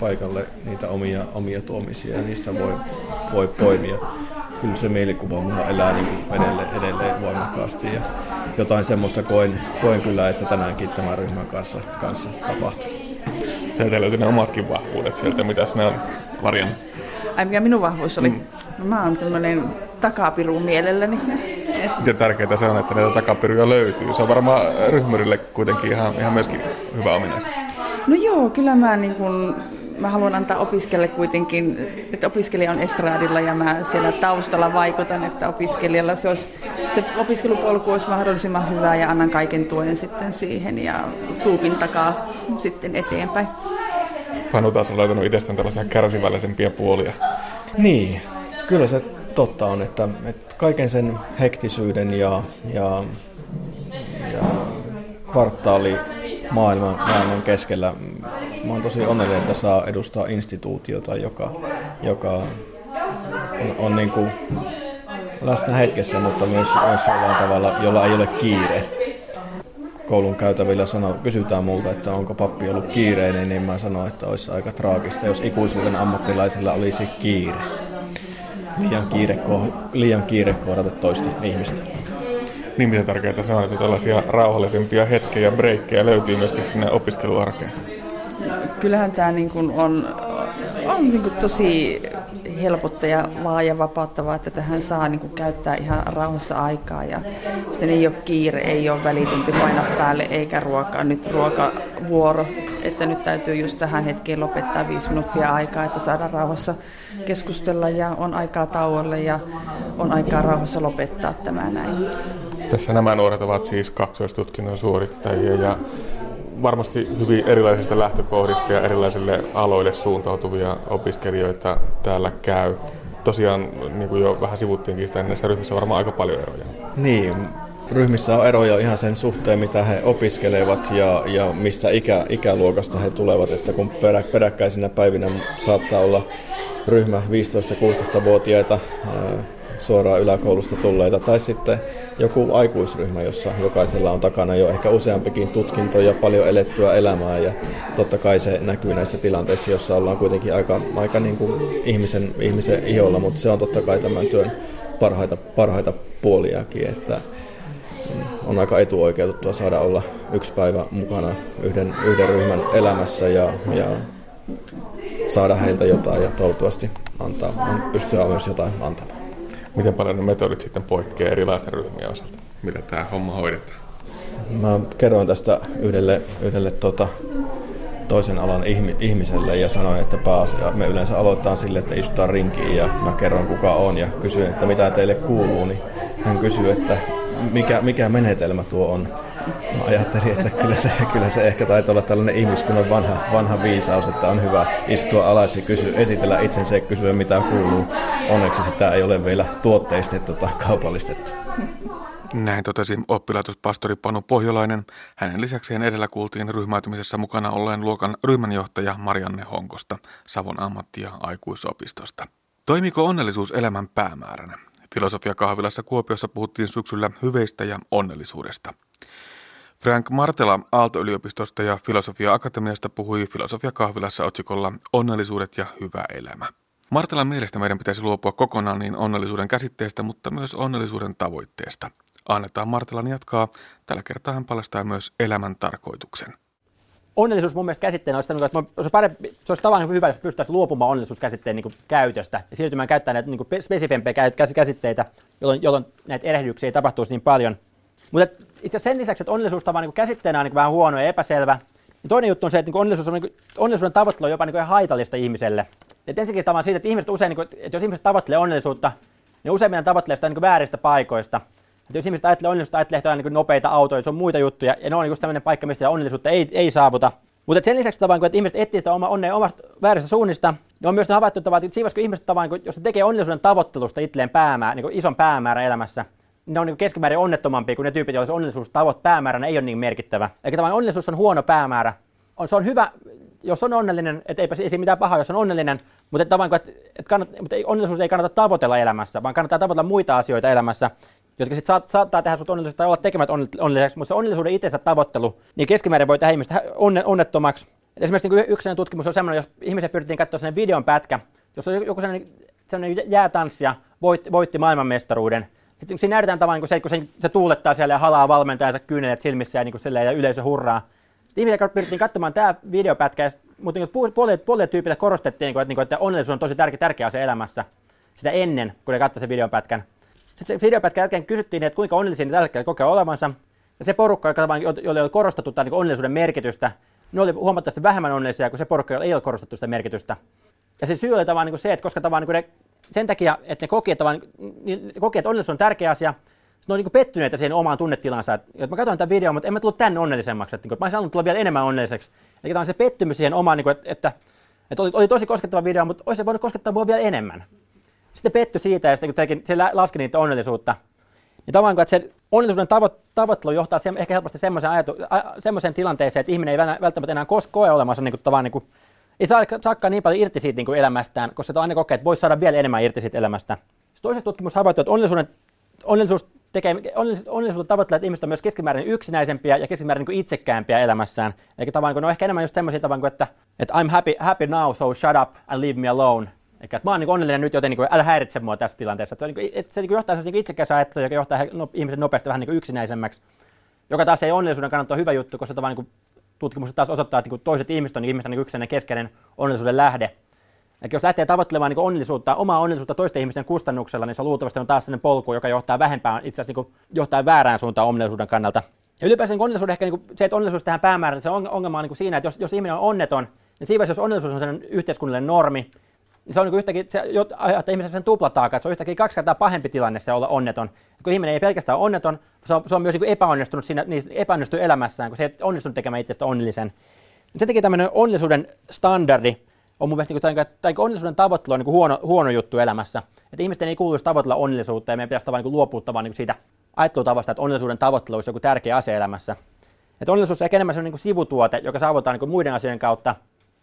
paikalle niitä omia tuomisia, ja niistä voi poimia. Kyllä se mielikuva mulla elää niin kuin edelleen voimakkaasti, ja jotain semmoista koen kyllä, että tänäänkin tämän ryhmän kanssa tapahtuu. Teiltä löytyi ne omatkin vahvuudet sieltä. Mitäs ne on, Marianne? Ai, mikä minun vahvuus oli? No, mä oon tämmöinen takapiru mielelläni. Miten tärkeää se on, että näitä takapiruja löytyy? Se on varmaan ryhmyrille kuitenkin ihan myöskin hyvä ominaisuus. No joo, kyllä mä haluan antaa opiskelijalle kuitenkin, että opiskelija on estraadilla ja mä siellä taustalla vaikutan, että opiskelijalla se opiskelupolku olisi mahdollisimman hyvä, ja annan kaiken tuen sitten siihen ja tuupin takaa sitten eteenpäin. Panu taas on löytänyt itsestään tällaisia kärsivällisempiä puolia. Niin, kyllä se totta on, että kaiken sen hektisyyden ja kvartaalimaailman keskellä mä oon tosi onnellinen, että saa edustaa instituutiota, joka on niin kuin läsnä hetkessä, mutta myös jollain tavalla, jolla ei ole kiire. Koulun käytävillä kysytään multa, että onko pappi ollut kiireinen, niin mä sanon, että olisi aika traagista, jos ikuisuuden ammattilaisilla olisi kiire. Liian kiire kohdata toista ihmistä. Niin, mitä tärkeää sanoa, että tällaisia rauhallisempia hetkiä ja breikkejä löytyy myöskin sinne opiskeluarkeen. Kyllähän tämä on tosi helpottavaa ja vapauttavaa, että tähän saa käyttää ihan rauhassa aikaa, ja sitten ei ole kiire, ei ole välitunti paina päälle eikä ruokavuoro, että nyt täytyy just tähän hetkeen lopettaa 5 minuuttia aikaa, että saadaan rauhassa keskustella ja on aikaa tauolle ja on aikaa rauhassa lopettaa tämä näin. Tässä nämä nuoret ovat siis kaksoistutkinnon suorittajia ja varmasti hyvin erilaisista lähtökohdista ja erilaisille aloille suuntautuvia opiskelijoita täällä käy. Tosiaan, niin kuin jo vähän sivuttiinkin sitä, näissä ryhmissä on varmaan aika paljon eroja. Niin, ryhmissä on eroja ihan sen suhteen, mitä he opiskelevat ja mistä ikäluokasta he tulevat. Että kun peräkkäisinä päivinä saattaa olla ryhmä 15-16-vuotiaita, suoraan yläkoulusta tulleita, tai sitten joku aikuisryhmä, jossa jokaisella on takana jo ehkä useampikin tutkinto ja paljon elettyä elämää, ja totta kai se näkyy näissä tilanteissa, jossa ollaan kuitenkin aika niin kuin ihmisen iholla, mutta se on totta kai tämän työn parhaita puoliakin, että on aika etuoikeutettua saada olla yksi päivä mukana yhden ryhmän elämässä ja saada heiltä jotain ja toivottavasti pystytään myös jotain antamaan. Miten paljon ne metodit sitten poikkeaa erilaisten ryhmien osalta? Millä tämä homma hoidetaan? Mä kerroin tästä yhdelle toisen alan ihmiselle ja sanoin, että pääasia. Me yleensä aloitetaan sille, että istutaan rinkiin ja mä kerron kuka on ja kysyin, että mitä teille kuuluu, niin hän kysyi, että mikä menetelmä tuo on. Mä ajattelin, että kyllä se ehkä taitaa olla tällainen ihmiskunnan vanha viisaus, että on hyvä istua alas ja esitellä itsensä ja kysyä mitä kuuluu. Onneksi sitä ei ole vielä tuotteistettu tai kaupallistettu. Näin totesi oppilaitospastori Panu Pohjolainen. Hänen lisäkseen edellä kuultiin ryhmäytymisessä mukana olleen luokan ryhmänjohtaja Marianne Honkosta Savon ammatti- ja aikuisopistosta. Toimiko onnellisuus elämän päämääränä? Filosofiakahvilassa Kuopiossa puhuttiin syksyllä hyveistä ja onnellisuudesta. Frank Martela Aalto-yliopistosta ja Filosofia-akatemiasta puhui Filosofiakahvilassa otsikolla Onnellisuudet ja hyvä elämä. Martelan mielestä meidän pitäisi luopua kokonaan niin onnellisuuden käsitteestä, mutta myös onnellisuuden tavoitteesta. Annetaan Martelan jatkaa. Tällä kertaa hän paljastaa myös elämän tarkoituksen. Onnellisuus mun mielestä käsitteenä olisi sellainen, että se olisi tavallaan hyvä, jos pystyttäisiin luopumaan onnellisuuskäsitteen niin kuin käytöstä ja siirtymään käyttämään näitä niin kuin spesifempiä käsitteitä, jolloin näitä erehdyksiä ei tapahtuisi niin paljon. Mutta itse sen lisäksi, että onnellisuus on niin käsitteenä on niin vähän huono ja epäselvä, niin toinen juttu on se, että onnellisuuden tavoittelu on jopa niin ihan haitallista ihmiselle. Et ensinnäkin tavallaan siitä, että ihmiset usein, että jos ihmiset tavoittelee onnellisuutta, niin useimmiten tavoittelee sitä niin vääristä paikoista. Et jos ihmiset ajattelee onnellisuutta, ajattelee niin nopeita autoja, se on muita juttuja, ja ne on just tämmöinen paikka, mistä onnellisuutta ei saavuta. Mutta sen lisäksi tavallaan, että ihmiset etsivät sitä onnea omasta vääristä suunnista, niin on myös havaittu tavallaan, että siiväskö ihmiset tavallaan, jos se tekee onnellisuuden tavoittelusta itselleen niin ison päämäärän elämässä, niin ne on niin keskimäärin onnettomampia kuin ne tyypit, joilla se onnellisuustavoite päämääränä ei ole niin merkittävä. Eli tavallaan onnellisuus on huono päämäärä. Se on hyvä, jos on onnellinen, että eipä siinä mitään pahaa, jos on onnellinen, mutta onnellisuus ei kannata tavoitella elämässä, vaan kannattaa tavoitella muita asioita elämässä, jotka sitten saattaa tehdä sinut onnelliseksi tai olla tekemät onnelliseksi, mutta se onnellisuuden itsensä tavoittelu, niin keskimäärin voi tehdä ihmistä onnettomaksi. Esimerkiksi niin yksi tutkimus on sellainen, jos ihmisiä pyrittiin katsoa sellainen videon pätkä, jossa joku sellainen jäätanssija voitti maailmanmestaruuden. Sitten siinä näytetään tavallaan, kun se tuulettaa siellä ja halaa valmentajansa kyynelet silmissä ja, ja yleisö hurraa. Ihmisiä pyrittiin katsomaan tämä videopätkä, mutta puolelle tyypille korostettiin, että onnellisuus on tosi tärkeä asia elämässä sitä ennen, kun ne katsoi sen videopätkän. Sitten se videopätkän jälkeen kysyttiin, että kuinka onnellisia ne tällä hetkellä kokee olevansa. Ja se porukka, jolle oli korostettu tämän onnellisuuden merkitystä, ne oli huomattavasti vähemmän onnellisia kuin se porukka, jolle ei ole korostettu sitä merkitystä. Ja se syy oli tavallaan se, että koska sen takia, että ne koki, että onnellisuus on tärkeä asia, ne on pettyneitä siihen omaan tunnetilansa, että mä katsoin tämän videon, mutta en mä tullut tänne onnellisemmaksi, että mä olisin halunnut tulla vielä enemmän onnelliseksi. Eli tämä on se pettymys siihen omaan, että oli tosi koskettava video, mutta olisi voinut koskettaa mua vielä enemmän. Sitten petty siitä ja sitten se laski niitä onnellisuutta. Ja tavallaan, että se onnellisuuden tavoittelu johtaa ehkä helposti semmoiseen tilanteeseen, että ihminen ei välttämättä enää koe olemansa ei saakaan niin paljon irti siitä elämästään, koska se aina kokee, että voisi saada vielä enemmän irti siitä elämästä. Sitten toisessa tutkimuksessa havaittu, että onnellisuutta tavoittelevat ihmiset on myös keskimäärin yksinäisempiä ja keskimäärin itsekkäämpiä elämässään. Eli tavallaan kun on ehkä enemmän just semmoisia tavallaan kuin, että I'm happy now, so shut up and leave me alone. Eli että mä oon onnellinen nyt, joten älä häiritse mua tässä tilanteessa. Se johtaa sellaisen itsekkääseen ajatteluun, joka johtaa ihmisen nopeasti vähän yksinäisemmäksi, joka taas ei onnellisuuden kannalta ole hyvä juttu, koska tutkimus taas osoittaa, että toiset ihmiset on yksinäinen keskeinen onnellisuuden lähde. Eli jos lähtee tavoittelemaan onnellisuutta, omaa onnellisuutta toisten ihmisten kustannuksella, niin se luultavasti on taas sellainen polku, joka johtaa vähempään, itse asiassa johtaa väärään suuntaan onnellisuuden kannalta. Ja ylipäänsä onnellisuuden ehkä se, että onnellisuus tähän päämäärään, niin se ongelma on siinä, että jos ihminen on onneton, niin siinä vaiheessa, jos onnellisuus on sellainen yhteiskunnallinen normi, niin se on yhtäkkiä, se aiheuttaa ihmisen sen tuplataakan, että se on yhtäkkiä 2 kertaa pahempi tilanne se olla onneton. Kun ihminen ei pelkästään onneton, se on myös epäonnistunut siinä, epäonnistunut elämässään, kun se ei onnistunut tekemään itsestä onnellisen. Sen takia tämmöinen onnellisuuden standardi on mun mielestä, tai onnellisuuden tavoittelu on huono juttu elämässä. Että ihmisten ei kuuluisi tavoitella onnellisuutta ja meidän pitäisi tavallaan luopua siitä ajattelutavasta, että onnellisuuden tavoittelu olisi joku tärkeä asia elämässä. Että onnellisuus on ehkä enemmän sellainen sivutuote, joka saavutetaan muiden asioiden kautta.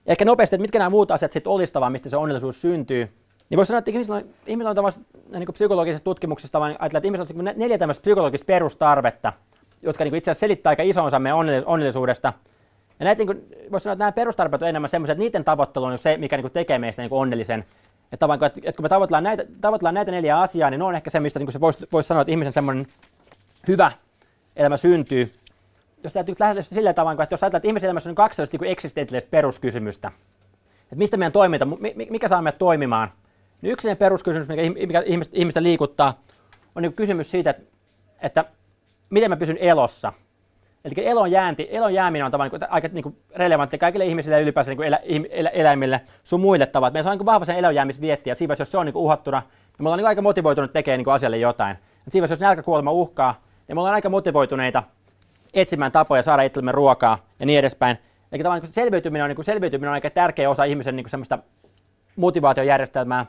Ja ehkä nopeasti, että mitkä nämä muut asiat sitten olisi tavallaan, mistä se onnellisuus syntyy. Niin voisi sanoa, että ihmisillä on tavallaan psykologisessa tutkimuksessa, ajatellaan, että ihmisillä on 4 tämmöistä psykologista perustarvetta, jotka itse asiassa selittää aika iso osa meidän onnellisuudesta. Ja näitä, voisi sanoa, että nämä perustarpeet on enemmän semmoisia, että niiden tavoittelu on se, mikä tekee meistä onnellisen. Että kun me tavoitellaan näitä 4 asiaa, niin ne on ehkä se, mistä se voisi sanoa, että ihmisen semmoinen hyvä elämä syntyy. Jos ajatellaan, että ihmisen elämässä on 2 eksistentiaalista peruskysymystä. että mistä meidän toiminta, mikä saa meidät toimimaan. Niin yksi peruskysymys, mikä ihmistä liikuttaa, on niin kysymys siitä, että miten mä pysyn elossa. Eli elon jääminen on tavallaan aika niin relevantti kaikille ihmisille ja ylipäänsä niin eläimille sun muille tavalla. Meillä on niin vahva sen elon jäämisvietti ja siinä jos se on niin uhattuna, niin me ollaan niin aika motivoitunut tekemään niin asialle jotain. Siinä jos nälkäkuolema uhkaa, niin me ollaan aika motivoituneita etsimään tapoja saada itsellemme ruokaa ja niin edespäin. Eli tavallaan niin selviytyminen on aika tärkeä osa ihmisen niin semmoista motivaatiojärjestelmää.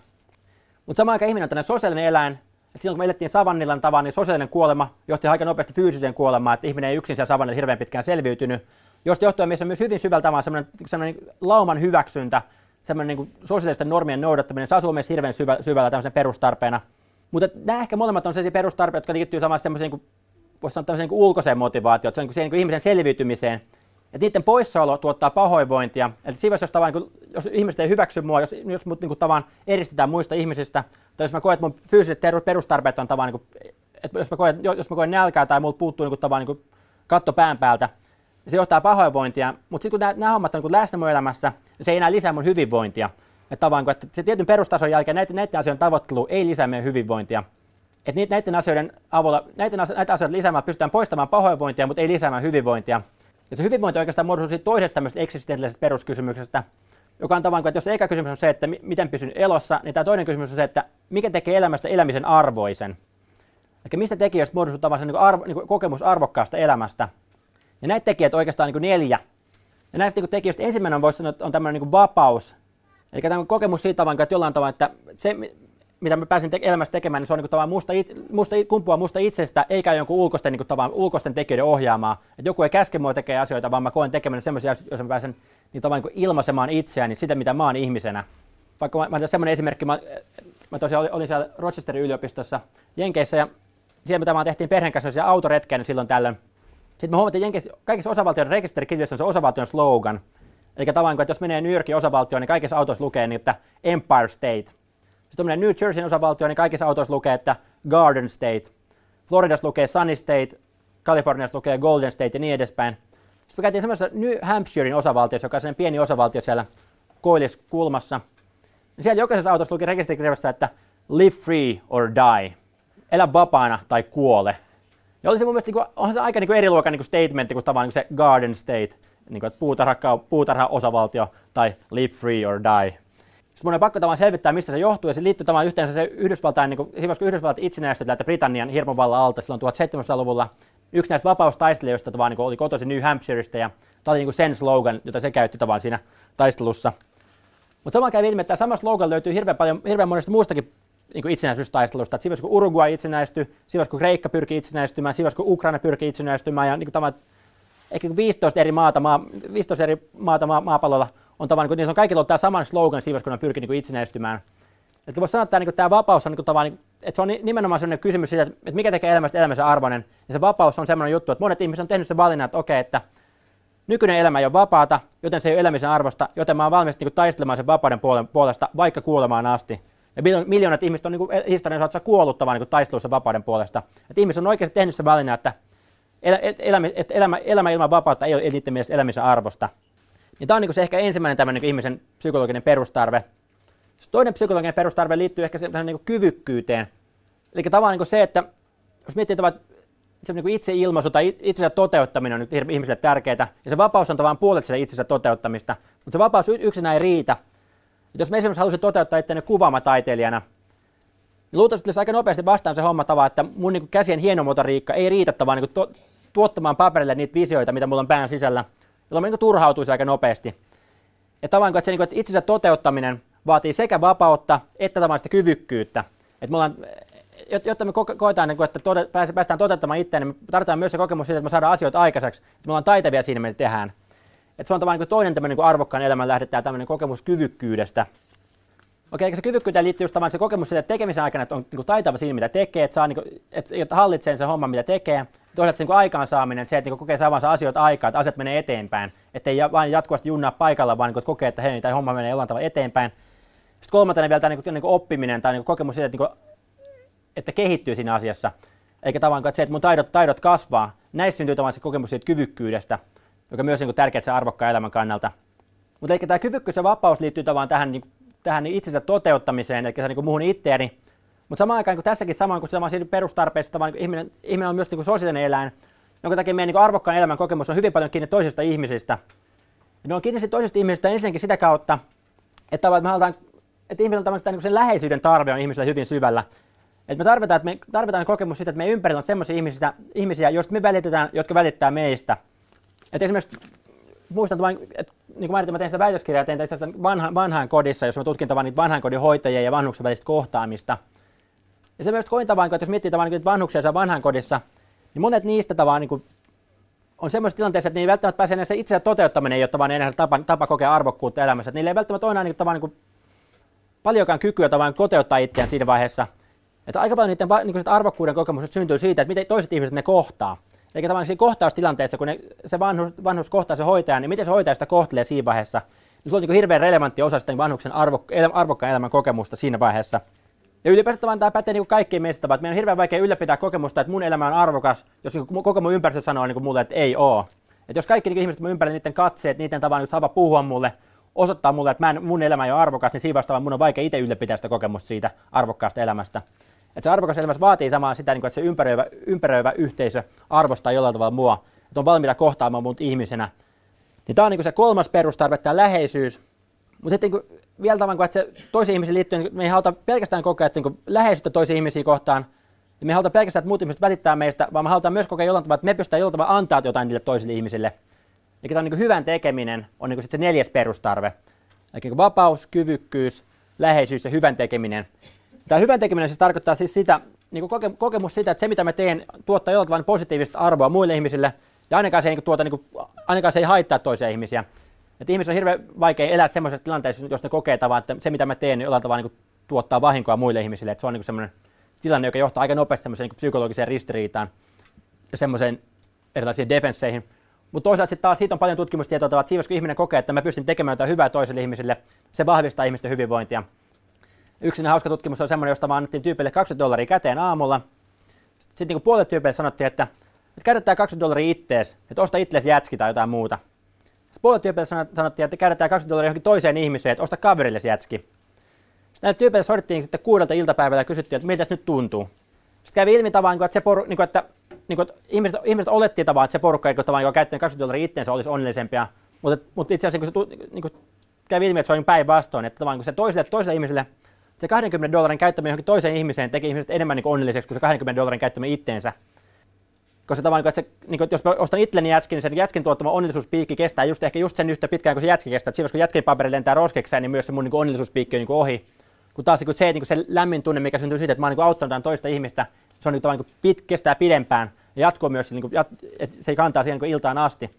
Mutta samaan aikaan ihminen on tällainen sosiaalinen eläin. Et silloin kun me elettiin savannilan tavalla, niin sosiaalinen kuolema johti aika nopeasti fyysiseen kuolemaan, että ihminen ei yksin siellä savannilla hirveän pitkään selviytynyt. Josta johtuen meissä on myös hyvin syvällä tavalla semmoinen lauman hyväksyntä, semmoinen niin sosiaalisten normien noudattaminen, se asuu meissä hirveän syvällä tämmöisen perustarpeena. Mutta nämä ehkä molemmat on sellaisia perustarpeita, jotka liittyy samassa semmoiseen, niin voisi sanoa tämmöiseen niin ulkoiseen motivaatioon, se on niin ihmisen selviytymiseen. Et niiden poissaolo tuottaa pahoinvointia. Eli siinä jos tavallaan, jos ihmiset ei hyväksy mua, jos mut niin tavallaan eristetään muista ihmisistä, tai jos mä koen, että mun fyysiset perustarpeet on tavallaan, niin että jos mä koen nälkää tai multa puuttuu niin tavallaan niin katto pään päältä, niin se johtaa pahoinvointia. Mutta sitten kun nämä hommat on niin läsnä mun elämässä, niin se ei enää lisää mun hyvinvointia. Et tavallaan, että se tietyn perustason jälkeen näiden asioiden tavoittelu ei lisää meidän hyvinvointia. Et näiden asioiden avulla, näitä asioita lisäämällä pystytään poistamaan pahoinvointia, mutta ei lisäämään hyvinvointia. Ja se hyvinvointi oikeastaan muodostuu siitä toisesta tämmöisestä eksistentiaalisesta peruskysymyksestä, joka on tavallaan, että jos se eka kysymys on se, että miten pysyn elossa, niin tämä toinen kysymys on se, että mikä tekee elämästä elämisen arvoisen. Eli mistä tekijöistä muodostuu tavallaan niin kokemus arvokkaasta elämästä. Ja näitä tekijöitä oikeastaan niin 4. Ja näistä niin tekijöistä ensimmäinen voisi sanoa, että on tämmöinen niin vapaus. Eli tämä on kokemus siitä tavallaan, että jollain tavalla, että se mitä mä pääsin elämässä tekemään, niin se on niin tavallaan musta itsestä, eikä jonkun ulkoisten, niin ulkoisten tekijöiden ohjaamaa. Et joku ei käske mua tekemään asioita, vaan mä koen tekemään semmoisia asioita, jos mä pääsen niin tavallaan niin ilmaisemaan itseäni, niin sitä mitä mä oon ihmisenä. Vaikka mä otan semmoinen esimerkki, mä tosiaan olin siellä Rochesterin yliopistossa Jenkeissä, ja siellä me tehtiin perheen kanssa siellä autoretkeä, niin silloin tällöin. Sitten me huomattiin, että Jenkeissä kaikissa osavaltioiden rekisterikirjoissa on se osavaltion slogan. Eli tavallaan, että jos menee New Yorkin osavaltioon, niin kaikissa autoissa lukee niin, että Empire State. Sitten menee New Jerseyn osavaltioon, niin kaikissa autoissa lukee, että Garden State. Floridassa lukee Sunny State, Kaliforniassa lukee Golden State ja niin edespäin. Sitten me käytiin semmoisessa New Hampshirein osavaltiossa, joka on sellainen pieni osavaltio siellä koilliskulmassa. Siellä jokaisessa autossa luki rekisterikirjassa, että live free or die. Elä vapaana tai kuole. Ja oli se mun mielestä, onhan se aika eri luokan statementti kuin tavallaan se Garden State. Niin kuin, että puutarha-osavaltio tai live free or die. Sitten mun on pakko tavallaan selvittää, mistä se johtuu, ja se liittyy tavallaan yhteensä se Yhdysvaltain, niin kun Yhdysvallat itsenäistyi täältä Britannian hirmuvallan alta silloin 1700-luvulla. Yksi näistä vapaustaistelijoista tavallaan niin oli kotoisin New Hampshireista, ja tämä oli niin sen slogan, jota se käytti tavallaan siinä taistelussa. Mutta samaan kävi ilmi, että tämä sama slogan löytyy hirveän monesta muustakin niin itsenäisyystaistelusta. Siinä kun Uruguay itsenäistyi, siinä kun Kreikka pyrki itsenäistymään, siinä kun Ukraina pyrki itsenäistymään, ja niin tämä, ehkä 15 eri maata maapallolla, on tavallaan, niin niissä on kaikilla ollut tämä sama slogan siinä, kun ne pyrkii niin itsenäistymään. Eli voisi sanoa, että tämä vapaus on, niin tavallaan, että se on nimenomaan sellainen kysymys siitä, että mikä tekee elämästä elämänsä arvoinen. Ja se vapaus on sellainen juttu, että monet ihmiset on tehnyt sen valinnan, että okei, että nykyinen elämä ei ole vapaata, joten se ei ole elämisen arvosta, joten mä oon valmis niin taistelemaan sen vapauden puolesta vaikka kuolemaan asti. Ja miljoonat ihmiset on niin historian saatossa kuollut tavallaan niin taistelussa vapauden puolesta. Että ihmiset on oikeasti tehnyt sen valinnan, että elämä ilman vapautta ei ole niiden mielestä elämisen arvosta. Niin tämä on niin se ehkä ensimmäinen tämmöinen niin ihmisen psykologinen perustarve. Sitten toinen psykologinen perustarve liittyy ehkä niin kyvykkyyteen. Eli tavallaan niin se, että jos miettii tavallaan, että niin itseilmaisu tai itsensä toteuttaminen on nyt ihmiselle tärkeää, ja se vapaus on tavallaan puolet sitä itsensä toteuttamista, mutta se vapaus yksinään ei riitä. Et jos me esimerkiksi halusin toteuttaa itseäni kuvaamataiteilijana, niin luultavasti aika nopeasti vastaan se homma tavallaan, että mun niin käsien hienomotoriikka ei riitä tavallaan niin tuottamaan paperille niitä visioita, mitä mulla on pään sisällä, jolloin mä niin turhautuisi aika nopeasti. Ja tavallaan, että se niin itsensä toteuttaminen vaatii sekä vapautta että tavallaan sitä kyvykkyyttä. Että me ollaan, jotta me koetaan, niin kuin, että päästään toteuttamaan itseään, niin me tarvitaan myös se kokemus siitä, että me saadaan asioita aikaiseksi. Että me ollaan taitavia siinä, mitä tehdään. Että se on tavallaan niin toinen tämmöinen niin arvokkaan elämän lähde, tämä tämmöinen kokemus kyvykkyydestä. Okei, eikä se kyvykkyyteen liittyy just tavallaan se kokemus siitä tekemisen aikana, että on niin taitava siinä, mitä tekee, että, saa, niin että hallitsee sen homman, mitä tekee. Toisaalta se aikaansaaminen, se, että kokee saavansa asioita aikaa, että asiat menee eteenpäin, ettei vain jatkuvasti junnaa paikalla, vaan että kokee, että hei, tämä homma menee jollain tavalla eteenpäin. Sitten kolmantena vielä tämä oppiminen tai kokemus siitä, että kehittyy siinä asiassa, eikä tavallaan se, että mun taidot kasvaa. Näissä syntyy tavallaan se kokemus siitä kyvykkyydestä, joka myös on tärkeää sen arvokkaan elämän kannalta. Mutta eli tämä kyvykkyys ja vapaus liittyy tavallaan tähän itsensä toteuttamiseen, eli se niin muuhun itseäni. Mutta samaan aikaan niin tässäkin samoin kuin siinä perustarpeessa, niin ihminen on myös niin sosiaalinen eläin, jonka takia meidän niin arvokkaan elämän kokemus on hyvin paljon kiinni toisista ihmisistä. Ja ne on kiinni toisista ihmisistä ensinnäkin sitä kautta, että ihmisellä on sen läheisyyden tarve on ihmisellä hyvin syvällä. Et me tarvitaan kokemus siitä, että meidän ympärillä on sellaisia ihmisiä, joista me välitetään, jotka välittää meistä. Et esimerkiksi muistan, että niin kuin mainitsin, mä tein sitä väitöskirjaa, tein itse asiassa vanhaan kodissa, jos mä tutkin tavallaan niitä vanhainkodin hoitajia ja vanhuksen välistä kohtaamista. Ja se myös koin tavallaan, että jos miettii tavallaan niitä vanhuksia siellä vanhainkodissa, niin monet niistä tavallaan niin on semmoisessa tilanteessa, että ne ei välttämättä pääse enää itseään toteuttaminen, jotta vaan enää tapa kokea arvokkuutta elämässä. Et niillä ei välttämättä ole enää niin paljonkaan kykyä tavallaan toteuttaa itseään siinä vaiheessa. Että aika paljon niiden arvokkuuden kokemukset syntyy siitä, että miten toiset ihmiset ne kohtaa. Eli tavallaan siinä kohtaustilanteessa, kun se vanhus kohtaa se hoitaja, niin miten se hoitaja sitä kohtelee siinä vaiheessa. Niin se on niin hirveän relevantti osa sitä vanhuksen arvokkaan elämän kokemusta siinä vaiheessa. Ja ylipäätään tämä pätee niin kaikkiin meistä, että meidän on hirveän vaikea ylläpitää kokemusta, että mun elämä on arvokas, jos niin koko mun ympäristö sanoo niin mulle, että ei ole. Että jos kaikki niin ihmiset mun ympärillä, niiden katseet, niiden tapa puhua mulle, osoittaa mulle, että mun elämä ei ole arvokas, niin siinä vasta mun on vaikea itse ylläpitää sitä kokemusta siitä arvokkaasta elämästä. Että se arvokas elämässä vaatii samaa sitä, että se ympäröivä yhteisö arvostaa jollain tavalla mua, että on valmiita kohtaamaan mut ihmisenä. Niin tämä on se kolmas perustarve, tämä läheisyys. Mutta sitten vielä tavallaan, että se toisiin ihmisiin liittyy, niin me ei haluta pelkästään kokea että läheisyyttä toisiin ihmisiin kohtaan, niin me halutaan pelkästään, että muut ihmiset välittää meistä, vaan me halutaan myös kokea jollain tavalla, että me pystytään jollain tavalla antaa jotain niille toisille ihmisille. Eli tämä hyvän tekeminen on se neljäs perustarve. Eli vapaus, kyvykkyys, läheisyys ja hyvän tekeminen. Tämä hyvän tekeminen siis tarkoittaa siis sitä, niin kuin kokemus siitä, että se mitä mä teen tuottaa jollain tavalla positiivista arvoa muille ihmisille ja ainakaan se ei haittaa toisia ihmisiä. Et ihmisiä on hirveän vaikea elää semmoisessa tilanteessa, jos ne kokee tavallaan, että se mitä mä teen jollain tavalla niin tuottaa vahinkoa muille ihmisille. Et se on niin semmoinen tilanne, joka johtaa aika nopeasti semmoiseen niin psykologiseen ristiriitaan ja semmoiseen erilaisiin defensseihin. Mutta toisaalta sitten taas siitä on paljon tutkimustietoa, että siinä kun ihminen kokee, että mä pystyn tekemään jotain hyvää toiselle ihmisille, se vahvistaa ihmisten hyvinvointia. Yksi hauska tutkimus on semmoinen, josta vaan annettiin tyypille $20 käteen aamulla. Sitten niin puolet tyypille sanottiin, että käytetään $20 ittees, että osta ittees jätski tai jotain muuta. Sitten puolet tyypille sanottiin, että käytetään $20 johonkin toiseen ihmiseen, että osta kaverille jätski. Sitten näille tyypille sorittiin sitten 6 iltapäivällä ja kysyttiin, että miltä se nyt tuntuu. Sitten kävi ilmi tavallaan, että, ihmiset olettiin tavallaan, että se porukka, joka käyttänyt $20 itteensä, olisi onnellisempia. Mutta itse asiassa kävi ilmi, että se on päinvastoin, että tavallaan se toiselle ihmiselle se $20 käyttäminen johonkin toiseen ihmiseen teki ihmiset enemmän niin onnelliseksi kuin se $20 käyttäminen itteensä. Koska tavallaan, että jos mä ostan itselleni jätskin, niin sen jätskin tuottama onnellisuuspiikki kestää just sen yhtä pitkään kuin se jätski kestää. Siinä kun jätskin paperi lentää roskekseen, niin myös se mun niin onnellisuuspiikki on niin ohi. Kun taas se lämmin tunne, mikä syntyy siitä, että mä oon niin auttanut toista ihmistä, se on niin tavallaan kestää pidempään ja jatkuu myös, niin että se kantaa siihen niin iltaan asti.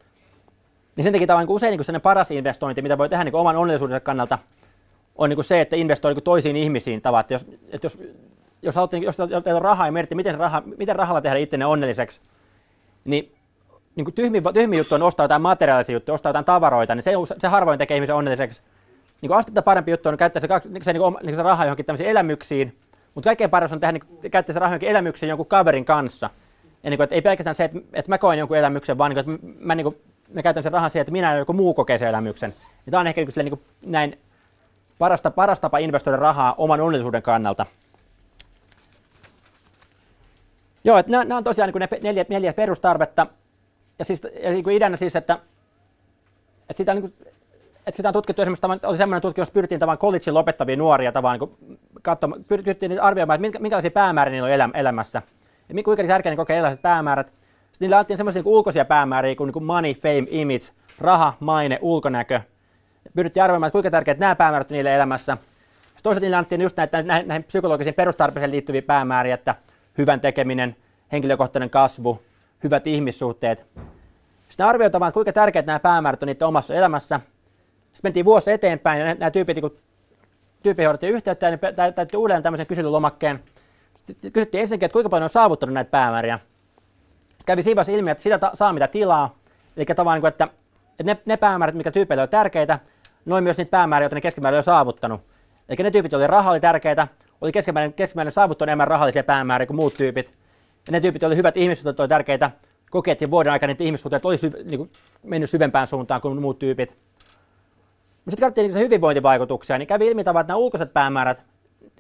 Niin sen takia tavallaan usein niin sellainen paras investointi, mitä voi tehdä niin oman onnellisuudensa kannalta, on niin se, että investoi niin toisiin ihmisiin tavalla, että jos teillä on rahaa ja miettii, miten rahalla tehdä itsenne onnelliseksi, niin tyhmin juttu on ostaa jotain materiaalisia juttuja, ostaa jotain tavaroita, niin se harvoin tekee ihmisen onnelliseksi. Niin astetta parempi juttu on käyttää se rahaa johonkin tämmöisiin elämyksiin, mutta kaikkein paras on käyttää se rahaa johonkin elämyksiin jonkun kaverin kanssa. Ja niin kuin, ei pelkästään se, että mä koen jonkun elämyksen, vaan niin kuin, että mä käytän sen rahan siihen, että minä ja joku muu kokee sen elämyksen. Ja tämä on ehkä niin kuin näin paras tapa investoida rahaa oman onnellisuuden kannalta. Joo, että nämä on tosiaan niin ne neljä perustarvetta. Ja siis niin ideana siis, että sitä on, niin kuin, että sitä on tutkittu esimerkiksi, oli sellainen tutkimus, jossa pyrittiin tavallaan collegeen lopettavia nuoria tavallaan, niin pyrittiin arvioimaan, että minkälaisia päämääriä niillä on elämässä. Ja kuinka tärkeää ne kokee erilaiset päämäärät. Sitten niillä annettiin sellaisia niin ulkoisia päämääriä kuin money, fame, image, raha, maine, ulkonäkö. Pyrittiin arvioimaan, että kuinka tärkeät nämä päämäärät on niille elämässä. Sitten toisaalta niille annettiin just näihin psykologisiin perustarpeisiin liittyviä päämääriä, että hyvän tekeminen, henkilökohtainen kasvu, hyvät ihmissuhteet. Sitten arvioitamaan, kuinka tärkeät nämä päämäärät on niiden omassa elämässä. Sitten mentiin vuosi eteenpäin ja nämä tyypit, kun tyyppiin hoidettiin yhteyttä, ja ne täytettiin uudelleen tämmöisen kyselylomakkeen. Sitten kysyttiin ensinnäkin, että kuinka paljon on saavuttanut näitä päämääriä. Sitten kävi siinä vaiheessa ilmi, että sitä saa mitä tilaa. Eli tavallaan, että ne päämäärät, mitkä tyypeille on tärkeitä, noin myös niitä päämääriä, joita ne keskimäärin on saavuttanut. Eli ne tyypit, joille raha oli tärkeitä, oli keskimäärin saavuttanut enemmän rahallisia päämääriä kuin muut tyypit. Ja ne tyypit, joille hyvät ihmissuhteet oli tärkeitä, kokee, että vuoden aikana niitä ihmissuhteet oli mennyt syvempään suuntaan kuin muut tyypit. sitten katsottiin niitä hyvinvointivaikutuksia, niin kävi ilmi tavallaan, että nämä ulkoiset päämäärät,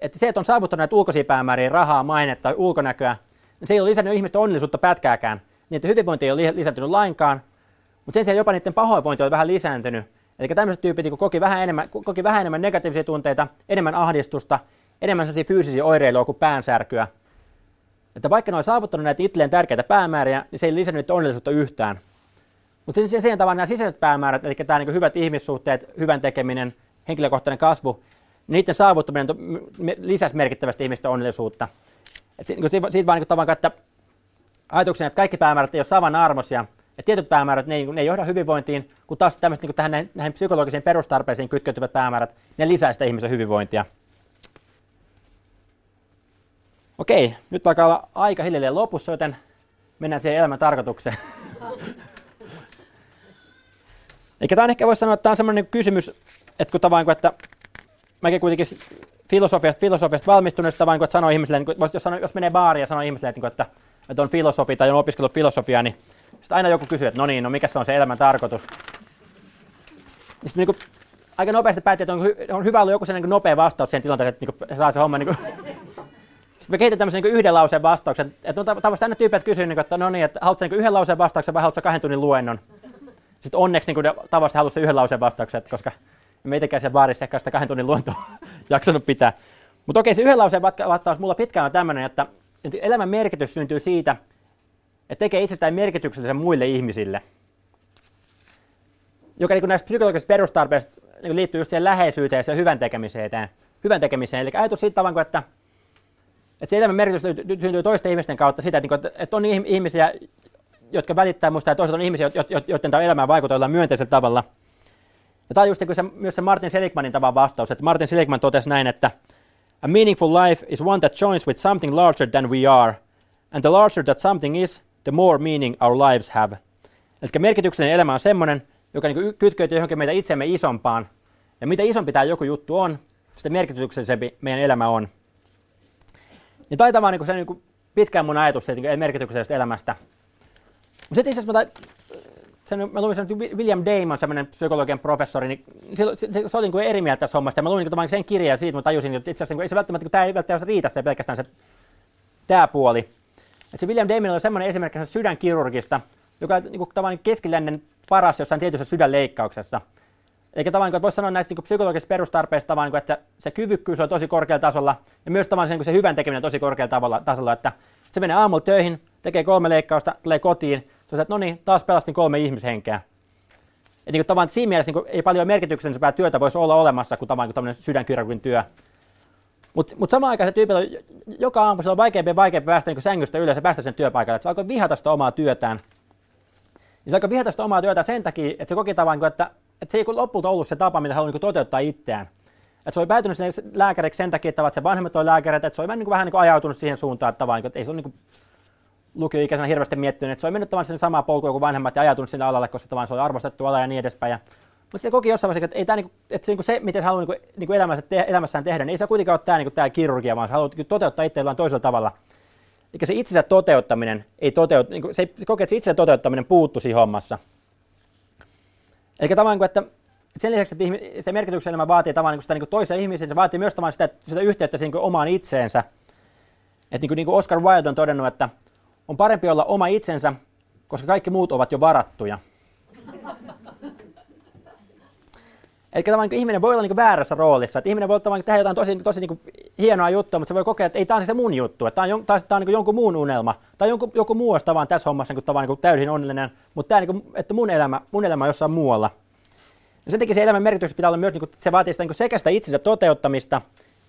että se, että on saavuttanut näitä ulkoisia päämääriä, rahaa, mainetta, ulkonäköä, niin se ei ole lisännyt ihmisten onnellisuutta pätkääkään. Niin, että hyvinvointi ei ole lisääntynyt lainkaan, mutta sen sijaan jopa niiden pahoinvointi on vähän lisääntynyt. Eli tämmöiset tyypit kun koki vähän enemmän negatiivisia tunteita, enemmän ahdistusta, enemmän fyysisiä oireilua kuin päänsärkyä. Että vaikka ne on saavuttanut näitä itselleen tärkeitä päämääriä, niin se ei lisännyt onnellisuutta yhtään. Mutta sen sijaan nämä sisäiset päämäärät, eli tämä niin hyvät ihmissuhteet, hyvän tekeminen, henkilökohtainen kasvu, niin niiden saavuttaminen lisäsi merkittävästi ihmisten onnellisuutta. Et siitä vaan niin tavallaan, että ajatuksena, että kaikki päämäärät ei ole samanarvoisia, ja tietyt päämäärät ne ei johda hyvinvointiin, kun taas tämmöiset niin tähän näihin psykologisiin perustarpeisiin kytkeytyvät päämäärät, ne lisää sitä ihmisen hyvinvointia. Okei, nyt alkaa olla aika hiljalleen lopussa, joten mennään siihen elämän tarkoitukseen. Eli tämä on ehkä voisi sanoa, että tämä on sellainen kysymys, että kun tavallaan, että mäkin kuitenkin filosofiasta valmistuneesta tavallaan, että sanoo ihmiselle, jos menee baariin ja sanoo ihmiselle, että on filosofi tai on opiskellut filosofiaa, niin sitten aina joku kysyy, että no mikä se on se elämän tarkoitus. Ja sitten niin aika nopeasti päätti, että on hyvä olla joku se niin nopea vastaus siihen tilanteeseen, että niin saa se homma. Niin sitten me kehitetään tämmöisen niin yhden lauseen vastauksen. Että on tavallaan aina tyyppiä, että kysyy, niin kuin, että no niin, että haluatko niin yhden lauseen vastauksen vai haluatko 2 tunnin luennon. Sitten onneksi niin tavallaan halusi yhden lauseen vastauksen, koska me itsekään siellä baarissa ehkä sitä 2 tunnin luentoa jaksanut pitää. Mutta okei, se yhden lauseen vastaus mulla pitkään on tämmöinen, että elämän merkitys syntyy siitä, että tekee itsestään merkityksellisen muille ihmisille, joka niin näistä psykologisista perustarpeista niin liittyy just siihen läheisyyteen ja hyvän tekemiseen. Eli ajatus siitä tavallaan, että se elämän merkitys syntyy toisten ihmisten kautta sitä, että on ihmisiä, jotka välittää musta, ja toiset on ihmisiä, joiden tämä elämään vaikuttaa jollain myönteisellä tavalla. Ja tämä on just myös se Martin Seligmanin tavan vastaus, että Martin Seligman totesi näin, että a meaningful life is one that joins with something larger than we are, and the larger that something is, the more meaning our lives have. Eli merkityksellinen elämä on semmoinen, joka kytkeytyy johonkin meitä itsemme isompaan. Ja mitä isompi tämä joku juttu on, sitä merkityksellisempi meidän elämä on. Ja taitaa vaan se pitkään mun ajatus siitä merkityksellisestä elämästä. Sitten itse asiassa mä luin William Damon, semmoinen psykologian professori, niin se oli eri mieltä tässä hommasta. Mä luin sen kirjan ja siitä mä tajusin, että itse asiassa tämä ei välttämättä riitä se pelkästään se tämä puoli. Et se William Damon oli semmoinen esimerkki sydänkirurgista, joka on tavallaan keskilännen paras jossain tietyssä sydänleikkauksessa. Eli tavallaan, että voisi sanoa näistä psykologisista perustarpeista, että se kyvykkyys on tosi korkealla tasolla ja myös tavallaan se hyvän tekeminen on tosi korkealla tasolla, että se menee aamulla töihin, tekee 3 leikkausta, tulee kotiin, se on, että no niin, taas pelastin 3 ihmishenkeä. Et tavallaan siinä mielessä ei paljon merkityksellisempää työtä voisi olla olemassa kuin tavallaan tämmöinen sydänkirurgin työ. Mutta samaan aikaan se tyypillä on joka aamu on vaikeampi päästä sängystä ylös ja päästä sen työpaikalle, että se alkoi vihata sitä omaa työtään. Ja se alkoi vihata sitä omaa työtään sen takia, että se koki tavallaan, että se ei lopulta ollut se tapa, mitä haluaa toteuttaa itseään. Että se oli päätynyt lääkäriksi sen takia, että se vanhemmat oli lääkäreitä, että se oli vähän ajautunut siihen suuntaan, että ei se ole lukioikäisenä hirveästi miettinyt, että se oli mennyt sen samaa polkua kuin vanhemmat ja ajautunut sinne alalle, koska se oli arvostettu ala ja niin edespäin. Mutta se koki jossain vaiheessa, että, se, miten se haluaa elämässään tehdä, niin ei se kuitenkaan ole tämä kirurgia, vaan se haluaa toteuttaa itse jollain toisella tavalla. Eli se itsensä toteuttaminen puuttui siinä hommassa. Eli tavallaan, että sen lisäksi, että se merkityksen elämä vaatii tavallaan sitä toisen ihmisen, se vaatii myös sitä yhteyttä siihen omaan itseensä. Et niin kuin Oscar Wilde on todennut, että on parempi olla oma itsensä, koska kaikki muut ovat jo varattuja. Eli tavallaan ihminen voi olla väärässä roolissa, että ihminen voi tehdä jotain tosi hienoa juttua, mutta se voi kokea, että ei tämä ole se mun juttu, että tämä on jonkun muun unelma, tai joku muu olisi tavallaan tässä hommassa tavallaan täysin onnellinen, mutta tämä, että mun elämä on jossain muualla. Ja sen takia se elämän merkitys pitää olla myös, että se vaatii sitä, sekä sitä itsensä toteuttamista,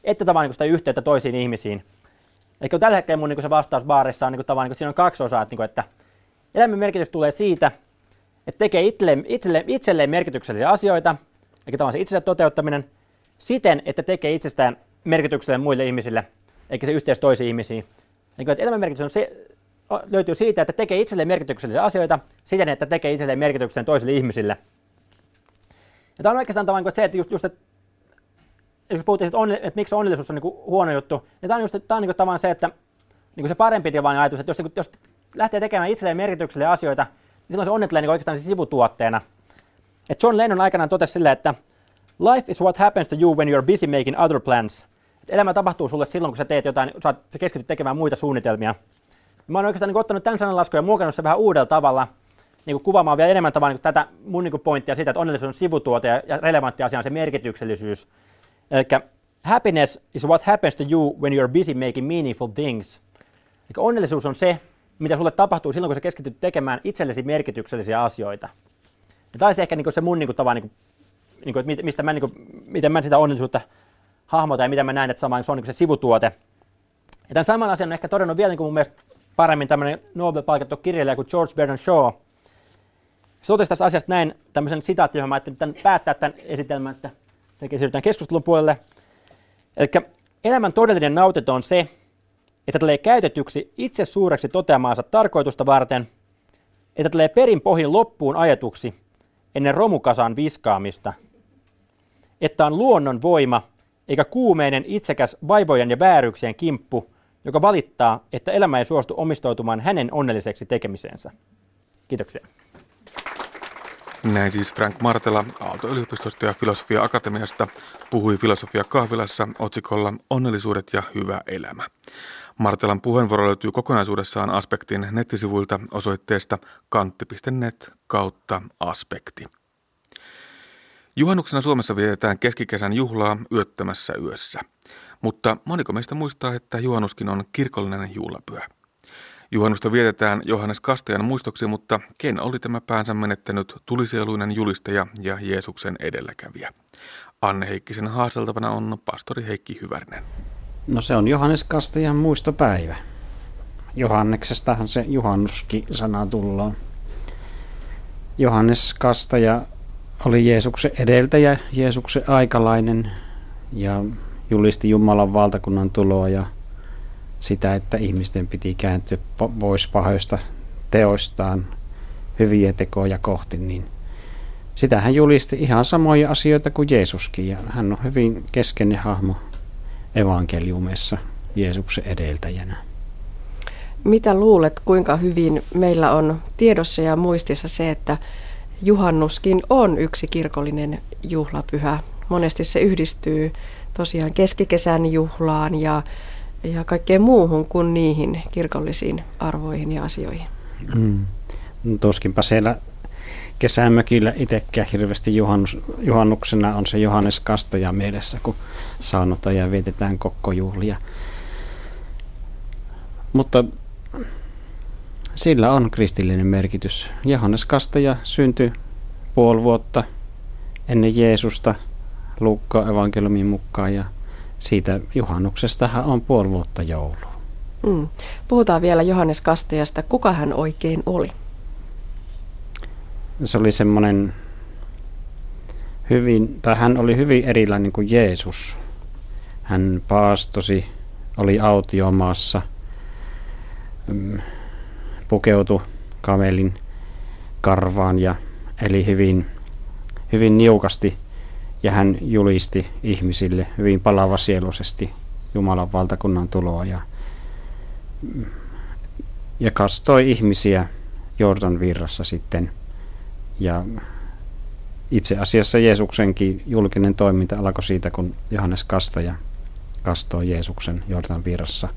että tavallaan sitä yhteyttä toisiin ihmisiin. Eli tällä hetkellä mun se vastaus baarissa on tavallaan, että siinä on 2 osaa, että elämän merkitys tulee siitä, että tekee itselleen merkityksellisiä asioita, eli tämä on se itsensä toteuttaminen siten, että tekee itsestään merkityksellinen muille ihmisille, eikä se yhteys toisiin ihmisiin. Eli elämän merkitys on se, löytyy siitä, että tekee itselleen merkityksellisiä asioita siten, että tekee itselleen merkityksellinen toisille ihmisille. Ja tämä on oikeastaan tavallaan se, että että jos puhuttiin, että miksi onnellisuus on huono juttu, niin tämä on tavallaan se, että se parempi tilanne ajatus, että jos lähtee tekemään itselleen merkityksellisiä asioita, niin silloin se onnettelee oikeastaan sivutuotteena. Et John Lennon aikanaan totesi silleen, että Life is what happens to you when you're busy making other plans. Et elämä tapahtuu sulle silloin, kun sä teet jotain, sä keskityt tekemään muita suunnitelmia. Mä oon oikeastaan ottanut tämän sananlaskun ja muokannut sen vähän uudella tavalla, niin kuvaamaan vielä enemmän tavalla niin tätä mun niin pointtia siitä, että onnellisuus on sivutuote ja relevantti asia on se merkityksellisyys. Elikkä happiness is what happens to you when you're busy making meaningful things. Elikkä onnellisuus on se, mitä sulle tapahtuu silloin, kun sä keskityt tekemään itsellesi merkityksellisiä asioita. Ja taisi ehkä niin se mun niin tava, niin mistä mä, niin miten mä sitä onnellisuutta hahmotan ja miten mä näen, että sama, se on niin se sivutuote. Ja tämän saman asian on ehkä todennut vielä niin mun mielestä paremmin tämmöinen Nobel-palkittu kirjailija kuin George Bernard Shaw. Se totesi tästä asiasta näin tämmöisen sitaatti, johon mä ajattelin tämän päättää tämän esitelmän, että senkin siirrytään keskustelun puolelle. Elikkä elämän todellinen nautinto on se, että tulee käytetyksi itse suureksi toteamaansa tarkoitusta varten, että tulee perinpohjin loppuun ajetuksi ennen romukasaan viskaamista, että on luonnon voima eikä kuumeinen itsekäs vaivojen ja vääryyksien kimppu, joka valittaa, että elämä ei suostu omistautumaan hänen onnelliseksi tekemiseensä. Kiitoksia. Näin siis Frank Martela Aalto-yliopistosta ja Filosofia-akatemiasta puhui Filosofia-kahvilassa otsikolla Onnellisuudet ja hyvä elämä. Martelan puheenvuoro löytyy kokonaisuudessaan Aspektin nettisivuilta osoitteesta kantti.net/aspekti. Juhannuksena Suomessa vietetään keskikesän juhlaa yöttömässä yössä. Mutta moniko meistä muistaa, että juhannuskin on kirkollinen juhlapyhä. Juhannusta vietetään Johannes Kastajan muistoksi, mutta ken oli tämä päänsä menettänyt tulisieluinen julistaja ja Jeesuksen edelläkävijä? Anne Heikkisen haaseltavana on pastori Heikki Hyvärnen. No se on Johannes Kastajan muistopäivä. Johanneksestahan se juhannuskin-sana tullaan. Johannes Kastaja oli Jeesuksen edeltäjä, Jeesuksen aikalainen ja julisti Jumalan valtakunnan tuloa ja sitä, että ihmisten piti kääntyä pois pahoista teoistaan hyviä tekoja kohti, niin sitä hän julisti ihan samoja asioita kuin Jeesuskin. Ja hän on hyvin keskeinen hahmo evankeliumessa Jeesuksen edeltäjänä. Mitä luulet, kuinka hyvin meillä on tiedossa ja muistissa se, että juhannuskin on yksi kirkollinen juhlapyhä? Monesti se yhdistyy tosiaan keskikesän juhlaan ja kaikkeen muuhun kuin niihin kirkollisiin arvoihin ja asioihin. No, tuskinpä siellä kesämökillä itsekään hirveästi juhannuksena on se Johannes Kastaja mielessä, kun saunotaan ja vietetään kokkojuhlia. Mutta sillä on kristillinen merkitys. Johannes Kastaja syntyi puoli vuotta ennen Jeesusta Luukkaan evankeliumin mukaan ja siitä juhannuksestahan on puoli vuotta joulua. Puhutaan vielä Johannes Kastajasta. Kuka hän oikein oli? Se oli semmoinen hän oli hyvin erilainen kuin Jeesus. Hän paastosi, oli autiomaassa, pukeutui kamelin karvaan ja eli hyvin, hyvin niukasti. Ja hän julisti ihmisille hyvin palavasieluisesti Jumalan valtakunnan tuloa ja kastoi ihmisiä Jordan virrassa sitten. Ja itse asiassa Jeesuksenkin julkinen toiminta alkoi siitä, kun Johannes Kastaja kastoi Jeesuksen Jordan virrassa.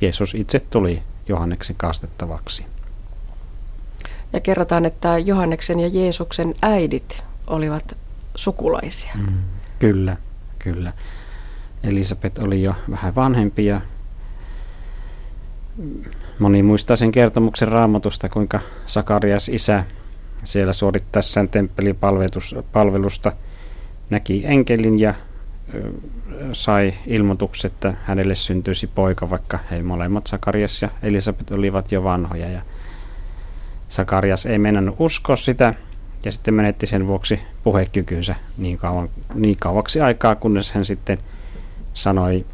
Jeesus itse tuli Johanneksen kastettavaksi. Ja kerrotaan, että Johanneksen ja Jeesuksen äidit olivat sukulaisia. Kyllä, kyllä. Elisabet oli jo vähän vanhempi ja moni muistaa sen kertomuksen Raamatusta, kuinka Sakarias isä siellä suorittaessaan temppelipalvelusta näki enkelin ja sai ilmoituksen, että hänelle syntyisi poika, vaikka he molemmat Sakarias ja Elisabet olivat jo vanhoja. Ja Sakarias ei mennä uskoa sitä. Ja sitten menetti sen vuoksi puhekykynsä niin kauaksi aikaa, kunnes hän sitten sanoi,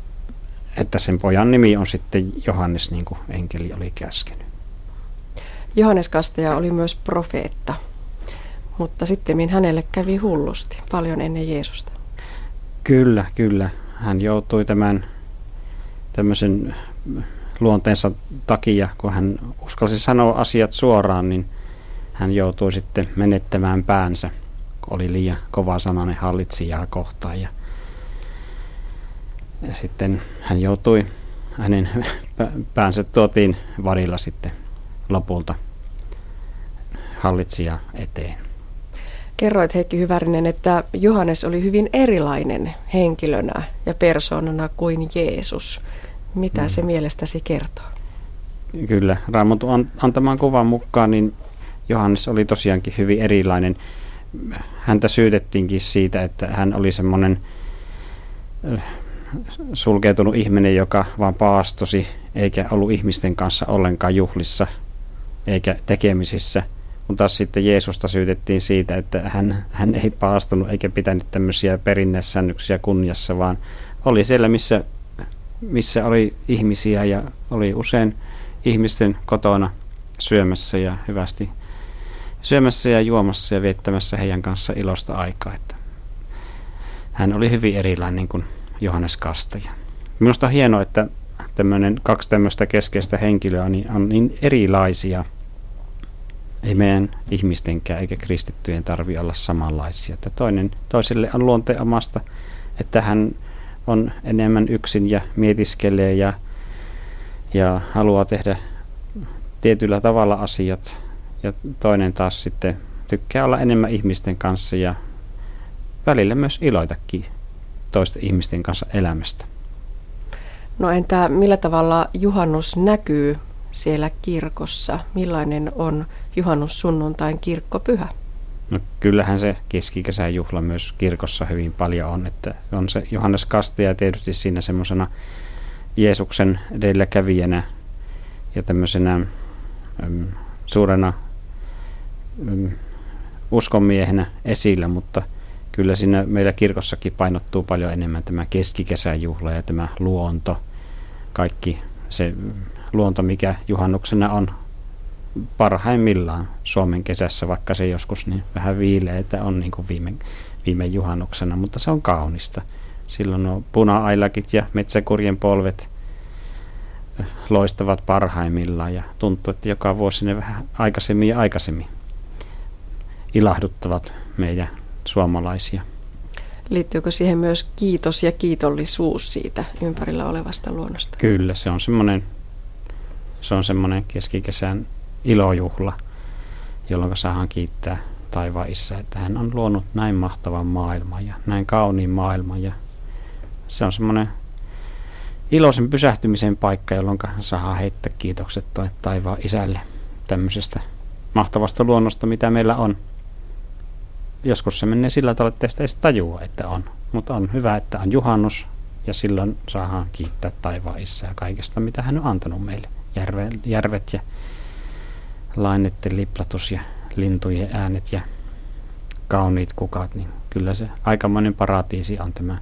että sen pojan nimi on sitten Johannes, niin kuin enkeli oli käskenyt. Johannes Kastaja oli myös profeetta, mutta sittemmin hänelle kävi hullusti, paljon ennen Jeesusta. Kyllä, kyllä. Hän joutui tämmöisen luonteensa takia, kun hän uskalsi sanoa asiat suoraan, niin hän joutui sitten menettämään päänsä, oli liian kova sanainen hallitsijaa kohtaan. Ja sitten hän joutui, hänen päänsä tuotiin varilla sitten lopulta hallitsija eteen. Kerroit, Heikki Hyvärinen, että Johannes oli hyvin erilainen henkilönä ja persoonana kuin Jeesus. Mitä se mielestäsi kertoo? Kyllä, Raamatun antaman kuvan mukaan niin Johannes oli tosiaankin hyvin erilainen. Häntä syytettiinkin siitä, että hän oli semmoinen sulkeutunut ihminen, joka vaan paastosi, eikä ollut ihmisten kanssa ollenkaan juhlissa eikä tekemisissä. Mutta taas sitten Jeesusta syytettiin siitä, että hän ei paastunut eikä pitänyt tämmöisiä perinneissäännöksiä kunniassa, vaan oli siellä, missä oli ihmisiä ja oli usein ihmisten kotona syömässä ja hyvästi syömässä ja juomassa ja viettämässä heidän kanssa ilosta aikaa. Että hän oli hyvin erilainen kuin Johannes Kastaja. Minusta on hienoa, että kaksi tämmöistä keskeistä henkilöä on niin erilaisia. Ei meidän ihmistenkään eikä kristittyjen tarvitse olla samanlaisia. Että toiselle on luonteen omasta, että hän on enemmän yksin ja mietiskelee ja haluaa tehdä tietyllä tavalla asiat. Ja toinen taas sitten tykkää olla enemmän ihmisten kanssa ja välillä myös iloitakin toisten ihmisten kanssa elämästä. No entä millä tavalla juhannus näkyy siellä kirkossa? Millainen on juhannussunnuntain kirkkopyhä? No kyllähän se keskikesän juhla myös kirkossa hyvin paljon on. Että on se Johannes Kastaja tietysti siinä semmoisena Jeesuksen edelläkävijänä ja tämmöisenä suurena uskonmiehenä esillä, mutta kyllä siinä meillä kirkossakin painottuu paljon enemmän tämä keskikesän juhla ja tämä luonto, kaikki se luonto, mikä juhannuksena on parhaimmillaan Suomen kesässä, vaikka se joskus niin vähän viileitä on niin kuin viime juhannuksena, mutta se on kaunista. Silloin on puna-ailakit ja metsäkurjen polvet loistavat parhaimmillaan ja tuntuu, että joka vuosi ne vähän aikaisemmin ja aikaisemmin ilahduttavat meidän suomalaisia. Liittyykö siihen myös kiitos ja kiitollisuus siitä ympärillä olevasta luonnosta? Kyllä, se on semmoinen keskikesän ilojuhla, jolloin saadaan kiittää taivaan Isää, että hän on luonut näin mahtavan maailman ja näin kauniin maailman. Ja se on semmoinen iloisen pysähtymisen paikka, jolloin saadaan heittää kiitokset taivaan Isälle tämmöisestä mahtavasta luonnosta, mitä meillä on. Joskus se menee sillä tavalla, että sitä ei tajua, että on, mutta on hyvä, että on juhannus ja silloin saadaan kiittää taivaan Isää kaikesta, mitä hän on antanut meille. Järvet ja lainetten liplatus ja lintujen äänet ja kauniit kukat, niin kyllä se aikamoinen paratiisi on tämä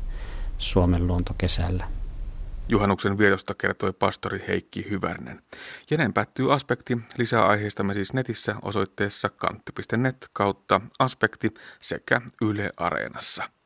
Suomen luonto kesällä. Juhannuksen vietosta kertoi pastori Heikki Hyvärnen. Ja näin päättyy Aspekti. Lisää aiheistamme siis netissä osoitteessa kantti.net/aspekti sekä Yle Areenassa.